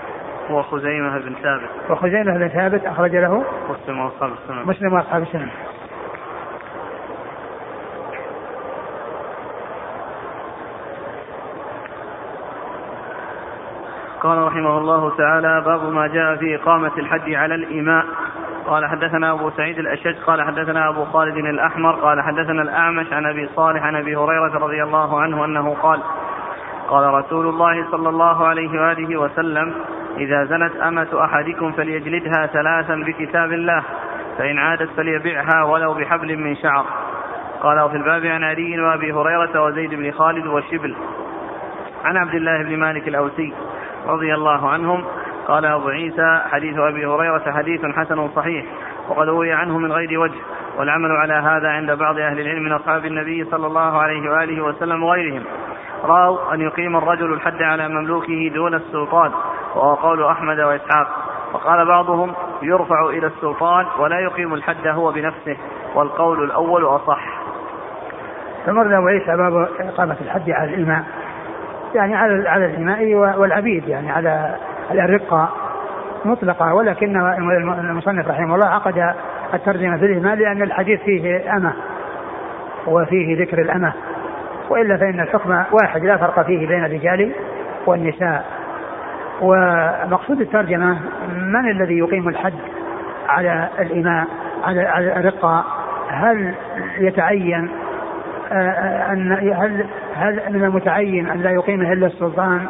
وخزيمة بن ثابت. وخزيمة بن ثابت أخرج له مسلم وأصحاب السنة. مسلم وأصحاب السنة. قال رحمه الله تعالى: باب ما جاء في إقامة الحد على الإماء. قال حدثنا أبو سعيد الأشج قال حدثنا أبو خالد الأحمر قال حدثنا الأعمش عن أبي صالح عن أبي هريرة رضي الله عنه أنه قال: قال رسول الله صلى الله عليه وآله وسلم: إذا زنت أمة أحدكم فليجلدها ثلاثا بكتاب الله، فإن عادت فليبعها ولو بحبل من شعر. قال: وفي الباب عن علي وأبي هريرة وزيد بن خالد والشبل عن عبد الله بن مالك الأوسي رضي الله عنهم. قال أبو عيسى: حديث أبي هريرة حديث حسن صحيح، وقد روي عنه من غير وجه، والعمل على هذا عند بعض أهل العلم من أصحاب النبي صلى الله عليه وآله وسلم وغيرهم. رأوا أن يقيم الرجل الحد على مملوكه دون السلطان، وهو قول أحمد وإسحاق. وقال بعضهم: يرفع إلى السلطان ولا يقيم الحد هو بنفسه، والقول الأول أصح. فمرنا أبو عيسى باب إقامة الحد على الإماء، يعني على الإماء والعبيد، يعني على الرقة مطلقة، ولكن المصنف رحمه الله عقد الترجمة في الإماء لأن الحديث فيه أمة وفيه ذكر الأمة، وإلا فإن الحكم واحد لا فرق فيه بين الرجال والنساء. ومقصود الترجمة من الذي يقيم الحد على الإماء على الرقة، هل يتعين أن هل من المتعين أن لا يقيمه إلا السلطان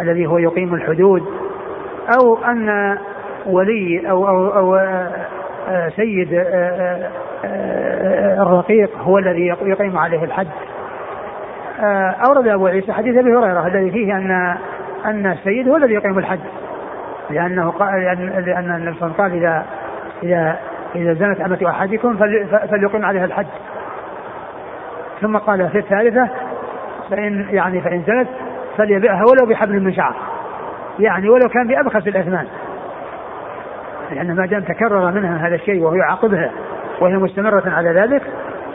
الذي هو يقيم الحدود، أو أن ولي أو سيد الرقيق هو الذي يقيم عليه الحد؟ أورد أبو عيسى حديث أبي هريرة الذي فيه أن السيد هو الذي يقيم الحد، لأنه لأن النبي صلى الله عليه وسلم قال: إذا زنت أمة أحدكم فليقيم عليها الحد. ثم قال في الثالثة: فإن زنت فليبيعها ولو بحبل من شعر، يعني ولو كان بأبخس الأثمان، لأن ما دام تكرر منها هذا الشيء وهو يعاقبها وهي مستمرة على ذلك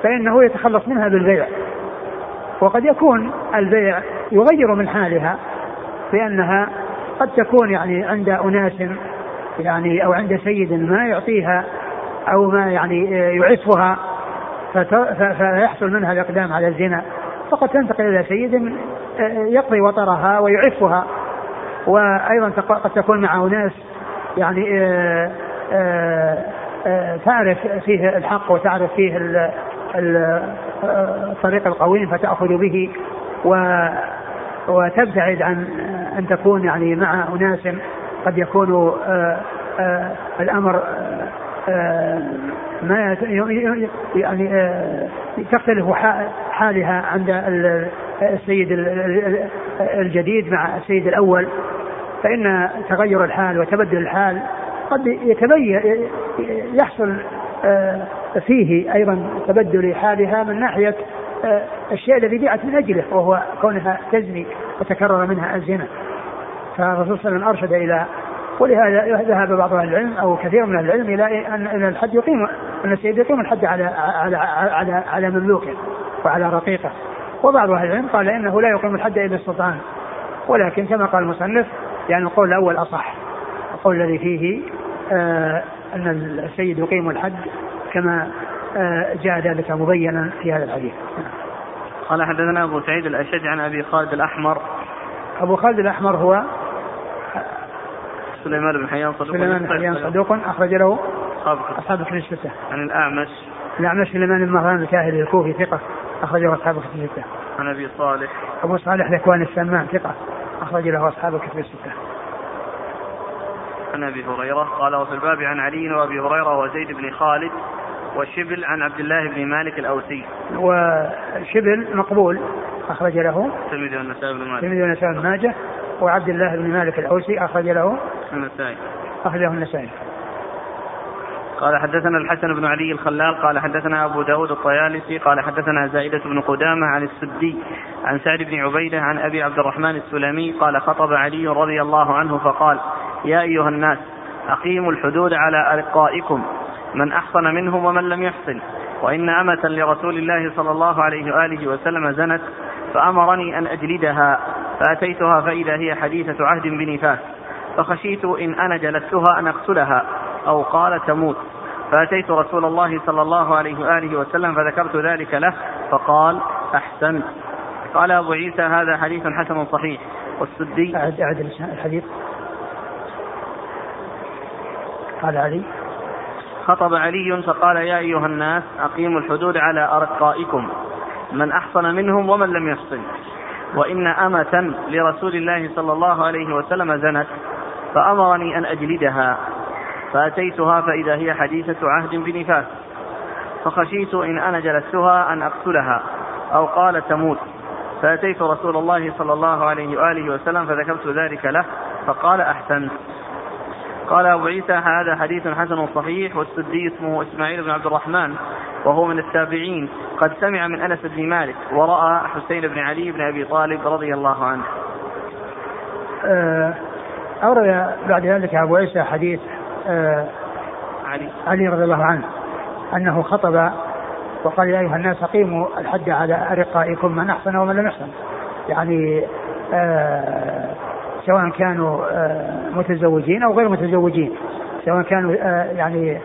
فإنه يتخلص منها بالبيع. وقد يكون البيع يغير من حالها، لأنها قد تكون يعني عند أناس يعني أو عند سيد ما يعطيها أو ما يعني يعفها فيحصل منها الإقدام على الزنا، فقد تنتقل إلى سيد يقضي وطرها ويعفها. وأيضا قد تكون مع أناس يعني تعرف فيه الحق وتعرف فيه الطريق القويم فتأخذ به وتبتعد عن أن تكون يعني مع أناس قد يكون الأمر ما يعني تختلف حالها عند السيد الجديد مع السيد الأول، فإن تغير الحال وتبدل الحال قد يتبين يحصل فيه أيضا تبدل حالها من ناحية الشيء الذي بيعت من أجله وهو كونها تزني وتكرر منها الزنا. فالرسول صلى الله عليه وسلم أرشد إلى، ولهذا ذهب بعض أهل العلم أو كثير من أهل العلم إلى أن الحد يقيم، أن السيد يقيم الحد على على على على مملوكه وعلى رقيقه. وبعض أهل العلم قال إنه لا يقيم الحد إلا السلطان، ولكن كما قال المصنف يعني القول الأول أصح، القول الذي فيه أن السيد يقيم الحد كما جاء ذلك مبينا في هذا الحديث. قال حدثنا أبو سعيد الأشج عن أبي خالد الأحمر. أبو خالد الأحمر هو سليمان بن حيان صدوق أخرج له أصحاب الكتب الستة. عن الأعمش. الأعمش سليمان بن مهران الكاهلي الكوفي ثقة أخرج له أصحاب الكتب الستة. عن أبي صالح. أبو صالح ذكوان السمان ثقة أخرج له أصحاب الكتب الستة. عن أبي هريرة قال وفي الباب عن علي وأبي هريرة وزيد بن خالد وشبل عن عبد الله بن مالك الأوسي. وشبل مقبول أخرج له الترمذي والنسائي بن ماجه. وعبد الله بن مالك الأوسي أخرج له النسائي. قال حدثنا الحسن بن علي الخلال قال حدثنا أبو داود الطيالسي قال حدثنا زائدة بن قدامة عن السدي عن سعد بن عبيدة عن أبي عبد الرحمن السلمي قال خطب علي رضي الله عنه فقال يا أيها الناس أقيموا الحدود على أرقائكم من أحصن منهم ومن لم يحصن، وإن أمة لرسول الله صلى الله عليه وآله وسلم زنت فأمرني أن أجلدها، فأتيتها فإذا هي حديثة عهد بنفاس، فخشيت إن أنا جلدتها أن أقتلها أو قال تموت، فأتيت رسول الله صلى الله عليه وآله وسلم فذكرت ذلك له فقال أحسنت. قال أبو عيسى هذا حديث حسن صحيح. والسدي أعد الحديث. قال علي خطب علي فقال يا أيها الناس أقيموا الحدود على أرقائكم من أحصن منهم ومن لم يحصن، وإن أمة لرسول الله صلى الله عليه وسلم زنت فأمرني أن أجلدها، فأتيتها فإذا هي حديثة عهد بنفاس، فخشيت إن أنا جلستها أن أقتلها أو قال تموت، فأتيت رسول الله صلى الله عليه وآله وسلم فذكرت ذلك له فقال أحسنت. قال أبو عيسى هذا حديث حسن صحيح. والسدي اسمه إسماعيل بن عبد الرحمن وهو من التابعين، قد سمع من أنس بن مالك ورأى حسين بن علي بن أبي طالب رضي الله عنه. أورد بعد ذلك أبو عيسى حديث علي رضي الله عنه أنه خطب وقال يا أيها الناس أقيموا الحد على أرقائكم من أحسن ومن لم يحسن، يعني سواء كانوا متزوجين أو غير متزوجين، سواء كانوا يعني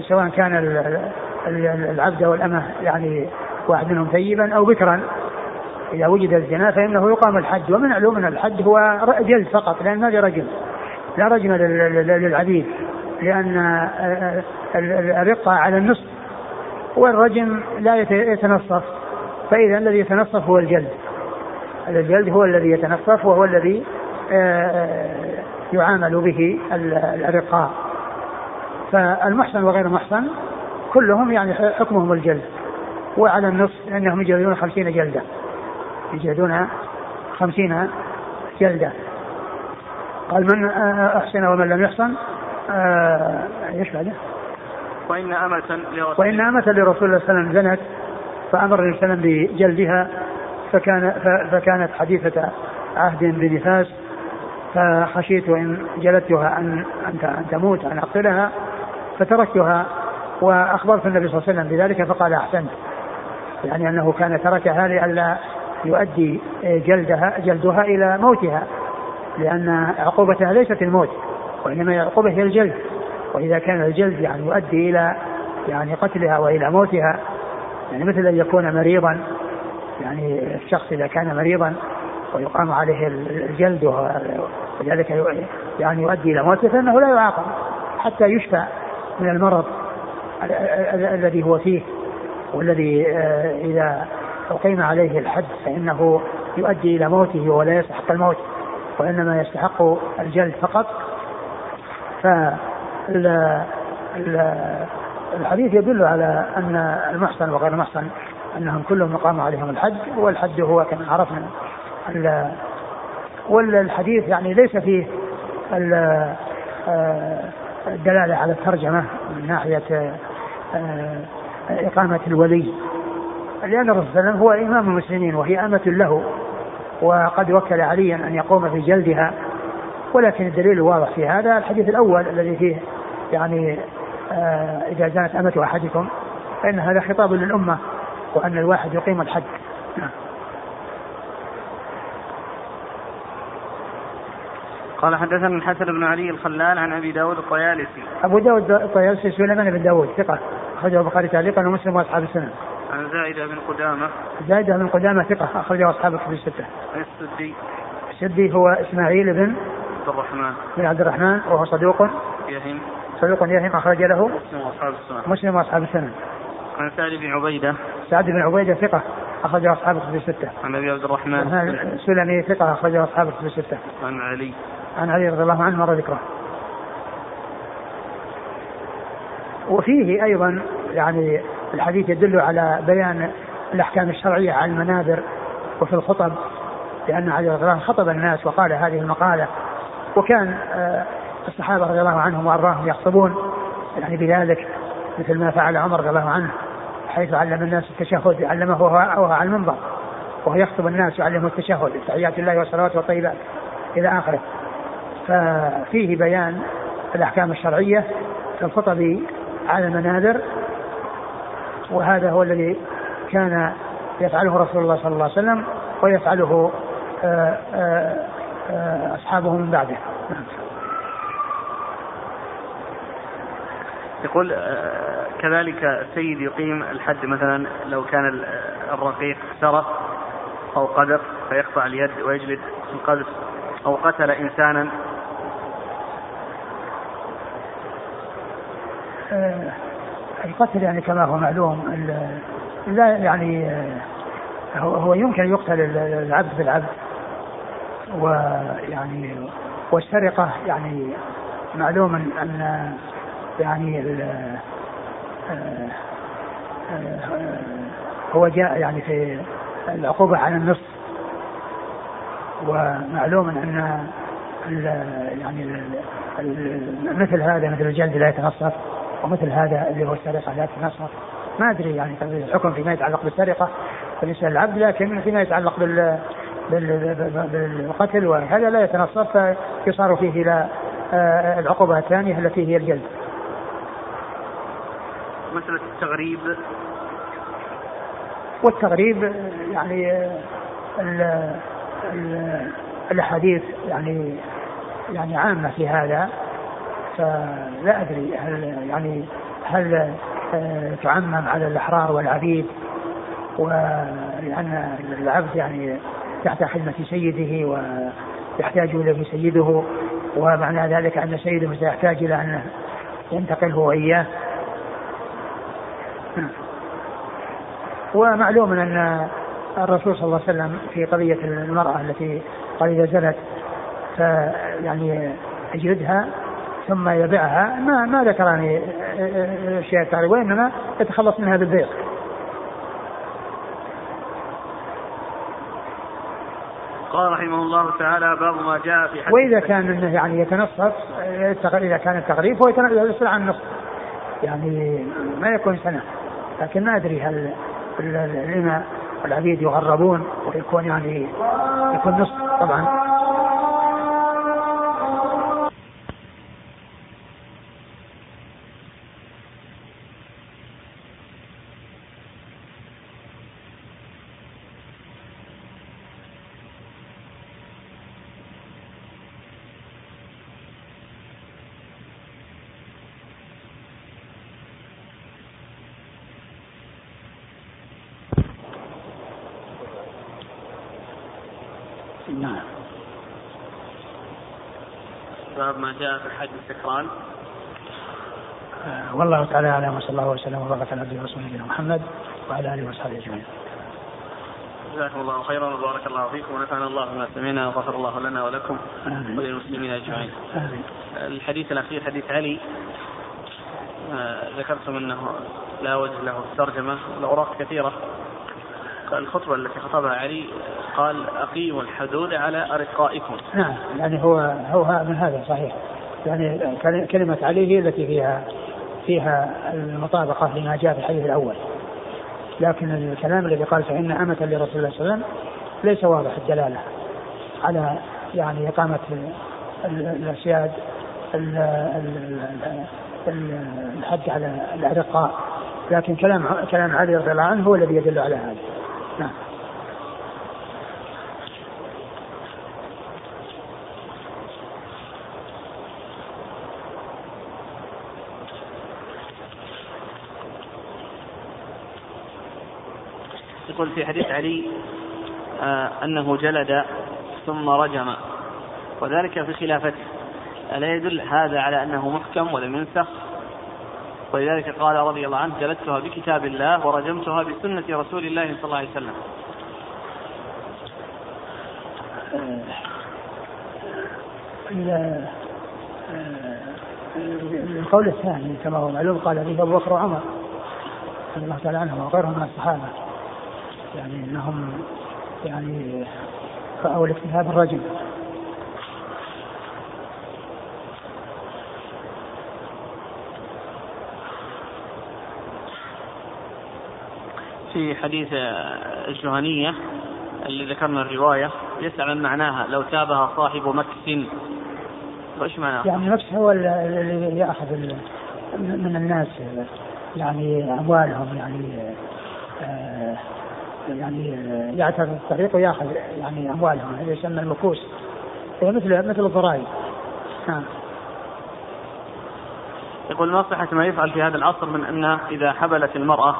سواء كان العبد والأمة يعني واحد منهم ثيبا أو بكرا، إذا وجد الزنا فإنه يقام الحد. ومن علوم الحد هو جلد فقط، لأن ما لرجم، لا رجم للعبيد، لأن الرقة على النصف والرجم لا يتنصف، فإذا الذي يتنصف هو الجلد، الجلد هو الذي يتنصف وهو الذي يعامل به الرقاء. فالمحصن وغير محصن كلهم يعني حكمهم الجلد، وعلى النصف أنهم يجلدون 50 جلدة، يجلدون 50 جلدة. قال من أحسن ومن لم يحسن ايش بعده؟ وإن أمة لرسول الله صلى الله عليه وسلم زنت فأمر الرسول بجلدها فكانت حديثة عهد بنفاس، فخشيت إن جلدتها أن تموت أن أقتلها فتركتها، وأخبرت النبي صلى الله عليه وسلم بذلك فقال أحسنت، يعني أنه كان تركها لئلا يؤدي جلدها إلى موتها، لأن عقوبتها ليست الموت وإنما عقوبة هي الجلد، وإذا كان الجلد يعني يؤدي إلى يعني قتلها وإلى موتها، يعني مثل أن يكون مريضا، يعني الشخص إذا كان مريضا ويقام عليه الجلد وذلك يعني يؤدي إلى موته فإنه لا يعاقب حتى يشفى من المرض الذي هو فيه، والذي إذا أقيم عليه الحد فإنه يؤدي إلى موته ولا يستحق الموت وإنما يستحق الجلد فقط. فالحديث يدل على أن المحصن وغير المحصن أنهم كلهم يقام عليهم الحد، والحد هو كما عرفنا. والحديث يعني ليس فيه الدلالة على الترجمة من ناحية إقامة الولي، لأن الرسول صلى الله عليه وسلم هو إمام المسلمين وهي أمة له، وقد وكل عليا أن يقوم في جلدها، ولكن الدليل الواضح في هذا الحديث الأول الذي فيه يعني إذا زانت أمة أحدكم، فإن هذا خطاب للأمة وأن الواحد يقيم الحد. قال حدثنا الحسن بن علي الخلال عن أبي داود الطيالسي. أبو داود الطيالسي سليمان بن داود ثقة، أخرجه البخاري تعليقا ومسلم وأصحاب السنة. عن زائدة بن قدامة. زائدة بن قدامة ثقة، أخرجه أصحاب الكتب الستة. السدي. السدي هو إسماعيل بن عبد الرحمن وهو صدوق يهم، أخرج له مسلم وأصحاب السنة. عن سعد بن عبيدة ثقة، أخرجه أصحاب الكتب الستة. عن أبي عبد الرحمن السلمي ثقة، أخرجه أصحاب الكتب الستة. عن علي رضي الله عنه مرة ذكره. وفيه أيضا يعني الحديث يدل على بيان الأحكام الشرعية على المنابر وفي الخطب، لأن علي رضي الله عنه خطب الناس وقال هذه المقالة، وكان الصحابة رضي الله عنهم وأرضاهم يخطبون يعني بذلك، مثل ما فعل عمر رضي الله عنه حيث علم الناس التشهد، علمه على المنبر وهو يخطب الناس يعلمه التشهد، تحيات الله والصلوات والطيبات إلى آخره. ففيه بيان الأحكام الشرعية في الخطب على المنابر، وهذا هو الذي كان يفعله رسول الله صلى الله عليه وسلم ويفعله أصحابه من بعده. يقول كذلك السيد يقيم الحد مثلا لو كان الرقيق سرق أو قذف فيقطع اليد ويجلد القذف، أو قتل إنسانا. القتل يعني كما هو معلوم لا يعني هو يمكن يقتل العبد بالعبد، ويعني والسرقة يعني معلوم أن يعني هو جاء يعني في العقوبة على النص، ومعلوم أن يعني مثل هذا مثل الجلد لا يتنصف، ومثل هذا اللي هو السرقة لا يتنصف. ما أدري يعني الحكم فيما يتعلق بالسرقة بالنسبة للعبد، لكن فيما يتعلق بالقتل وهذا لا يتنصف، فيصار فيه إلى العقوبة الثانية التي هي الجلد. مسألة التغريب، والتغريب يعني الحديث يعني عامة في هذا، فلا أدري هل تعمم على الأحرار والعبيد، ولأن العبد يعني تحت خدمة سيده ويحتاج إليه سيده، ومعنى ذلك أن سيده سيحتاج إلى أن ينتقله وإياه. ومعلوم أن الرسول صلى الله عليه وسلم في قضية المرأة التي قد زنت فيعني يجلدها ثم يبيعها ما ذكرني شيء تعرف، وإنما يتخلص منها بالبيع. قال رحمه الله تعالى: باب ما جاء في حديث وإذا كان يعني يتنصف، إذا كان التغريب هو يتنصف عن النصف يعني ما يكون سنة، لكن ما أدري هل الإمام والعبيد يغربون ويكون يعني يكون نصف طبعا. ما جاء في الحج السكران. والله تعالى على ما صلى الله وسلم وبارك على عبده ورسوله محمد وعلى آله وصحبه أجمعين. جزاكم الله خيرا وبارك الله فيكم ونفعنا الله بما سمعنا وغفر الله لنا ولكم وللمسلمين أجمعين. الحديث الأخير حديث علي ذكرتم أنه لا وجه له الترجمة والأوراق كثيرة. الخطبة التي خطبها علي قال أقيموا الحدود على أرقائكم. نعم يعني هو من هذا صحيح. يعني كلمة علي هي التي فيها المطابقة لما جاء في الحديث الأول. لكن الكلام الذي قال فإن أمة لرسول الله صلى الله عليه وسلم ليس واضح الدلالة على يعني إقامة الأسياد الحد على الأرقاء. لكن كلام علي رضي الله عنه هو الذي يدل على هذا. نعم. يقول في حديث علي أنه جلد ثم رجم وذلك في خلافته، ألا يدل هذا على أنه محكم ولم ينسخ؟ ولذلك قال رضي الله عنه جلدتها بكتاب الله ورجمتها بسنة رسول الله صلى الله عليه وسلم. القول الثاني كما هو معلوم قال أبي بكر وعمر رضي الله تعالى عنهم وغيرهم من الصحابة يعني أنهم يعني رأوا الاكتفاء بالرجم. في حديث الجهنية اللي ذكرنا الرواية يسأل عن معناها لو تابها صاحب مكس، وإيش معناها؟ يعني مكس هو اللي يأخذ من الناس يعني أموالهم يعني يعترض الطريق ويأخذ يعني أموالهم، هذا يسمى المكوس، هي مثل الضرائب. يقول ما صحة ما يفعل في هذا العصر من أن إذا حبلت المرأة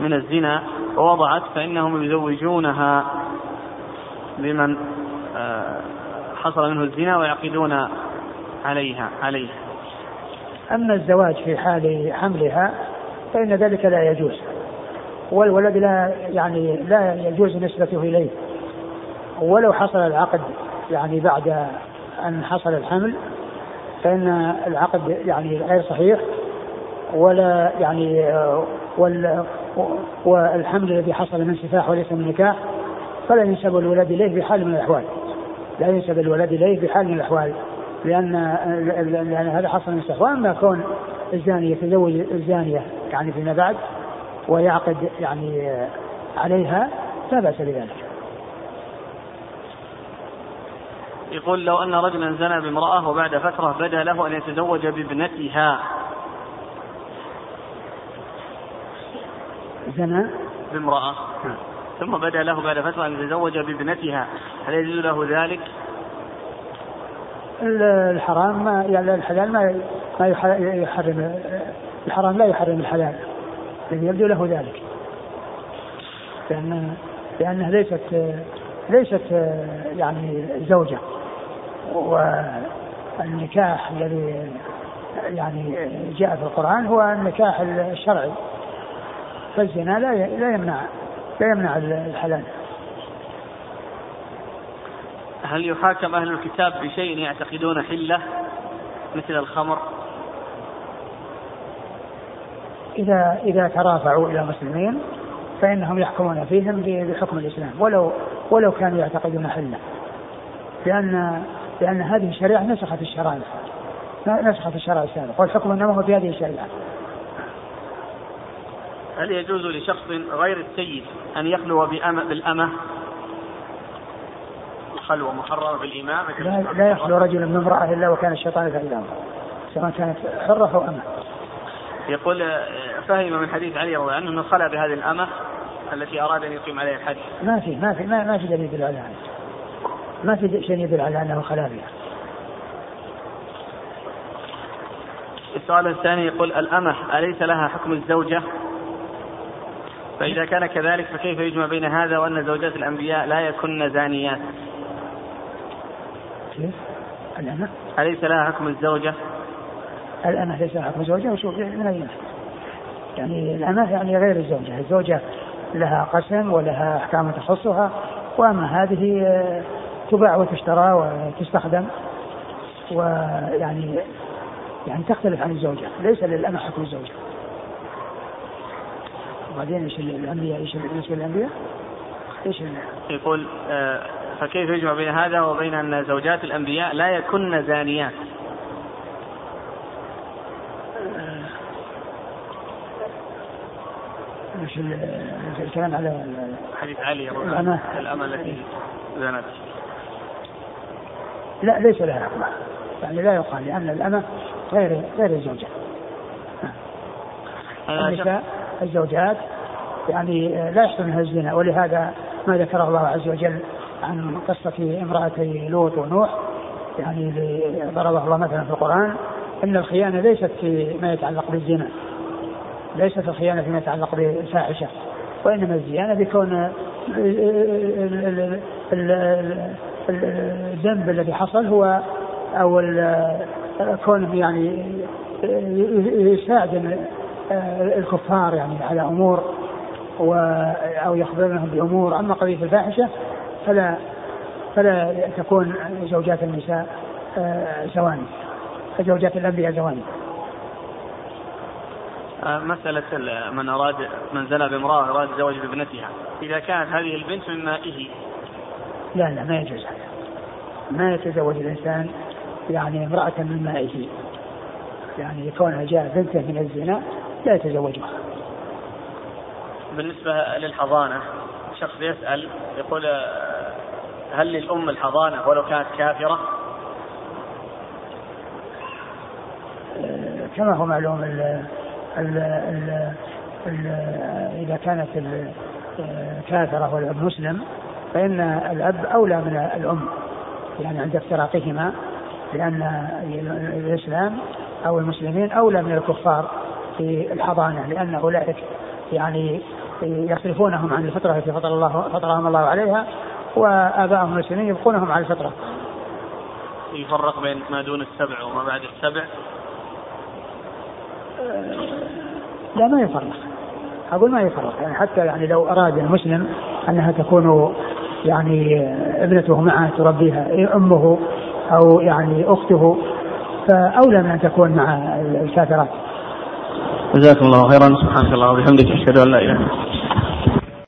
من الزنا ووضعت فإنهم يزوجونها بمن حصل منه الزنا ويعقدون عليه. أما الزواج في حال حملها فإن ذلك لا يجوز، والولد لا يجوز نسبته إليه، ولو حصل العقد يعني بعد أن حصل الحمل فإن العقد يعني غير صحيح، ولا يعني والحمل الذي حصل من سفاح وليس من نكاح فلا ينسب الولد إليه بحال من الأحوال، لا ينسب الولد إليه بحال من الأحوال، لأن هذا حصل من سفاح. أما كون الزاني يتزوج الزانية يعني فيما بعد ويعقد يعني عليها لا بأس بذلك. يقول لو أن رجلا زنى بامرأة وبعد فترة بدأ له أن يتزوج بابنتها. زنى بامرأة ثم بدأ له بعد فترة أن يتزوج بابنتها، هل يجوز له ذلك؟ الحرام يعني الحلال ما يحرم، الحرام لا يحرم الحلال، لأن يبدو له ذلك، لأنها ليست يعني زوجة، والنكاح الذي يعني جاء في القرآن هو النكاح الشرعي، فالزنا لا يمنع الحلال. هل يحاكم أهل الكتاب بشيء يعتقدون حلة مثل الخمر؟ إذا ترافعوا إلى مسلمين فإنهم يحكمون فيهم بحكم الإسلام ولو كانوا يعتقدون حلة، لأن هذه الشريعة نسخت الشرائع السابقة، والحكم إنما هو في هذه الشريعة. هل يجوز لشخص غير السيد أن يخلو بالأمة؟ خلوة محرمة بالإمام؟ لا يخلو رجل من امرأة إلا وكان الشيطان يتبعه سواء كانت حرة أو أمة. يقول فهم من حديث علي رضي الله عنه أنه خلى بهذه الأمة التي أراد أن يقيم عليها الحديث. ما في دليل يدل على هذا. ما في شيء يدل على أنه خلى بها. السؤال الثاني يقول الأمة أليس لها حكم الزوجة؟ فإذا كان كذلك فكيف يجمع بين هذا وأن زوجات الأنبياء لا يكن زانيات؟ الأمة أليس لها حكم الزوجة؟ الأمة ليس لها حكم الزوجة وشوف من أين يعني الأمة يعني غير الزوجة. الزوجة لها قسم ولها أحكام تخصها، وأما هذه تباع وتشترى وتستخدم ويعني تختلف عن الزوجة. ليس للأمة حكم الزوجة. وبعدين إيش بالنسبة للأنبياء؟ إيش يقول فكيف يجمع بين هذا وبين أن زوجات الأنبياء لا يكن زانيات؟ مش الكلام على حديث علي الأمة التي زانت. لا ليس لها حكم، يعني لا يقال لأن الأمة غير الزوجة. الزوجات يعني لا يحسنها الزنا، ولهذا ما ذكره الله عز وجل عن قصة امرأتي لوط ونوح، يعني ضربه الله مثلا في القرآن إن الخيانة ليست فيما يتعلق بالزنا، ليست الخيانة فيما يتعلق بالفاحشة، وإنما الزيانة بكون الذنب الذي حصل هو أو كونه يعني يساعد الكفار يعني على أمور أو يخبرنهم بأمور. أما قضية الفاحشة فلا تكون زوجات النساء زواني، زوجات الأنبياء زواني. مسألة من زنى بامرأة أراد زواج بابنتها، إذا كانت هذه البنت من مائه لا ما يجوز هذا. ما يتزوج الإنسان يعني امرأة من مائه، يعني كونها جاء بنته من الزنا لا يتزوجها. بالنسبة للحضانة شخص يسأل يقول هل للأم الحضانة ولو كانت كافرة؟ كما هو معلوم إذا كانت الكافرة والأب مسلم فإن الأب أولى من الأم يعني عند افتراقهما، لأن الإسلام أو المسلمين أولى من الكفار في الحضانة، لأن أولئك يعني يصرفونهم عن الفترة التي فطرهم الله عليها، وآباءهم المسلمين يبقونهم على الفترة. يفرق بين ما دون السبع وما بعد السبع؟ لا ما يفرق، أقول ما يفرق، يعني حتى يعني لو أراد المسلم أنها تكون يعني ابنته معه تربيها أمه أو يعني أخته فأولى من أن تكون مع الكافرات. جزاكم الله خيرا. سبحانك اللهم وبحمدك، اشهد ان لا اله الا انت.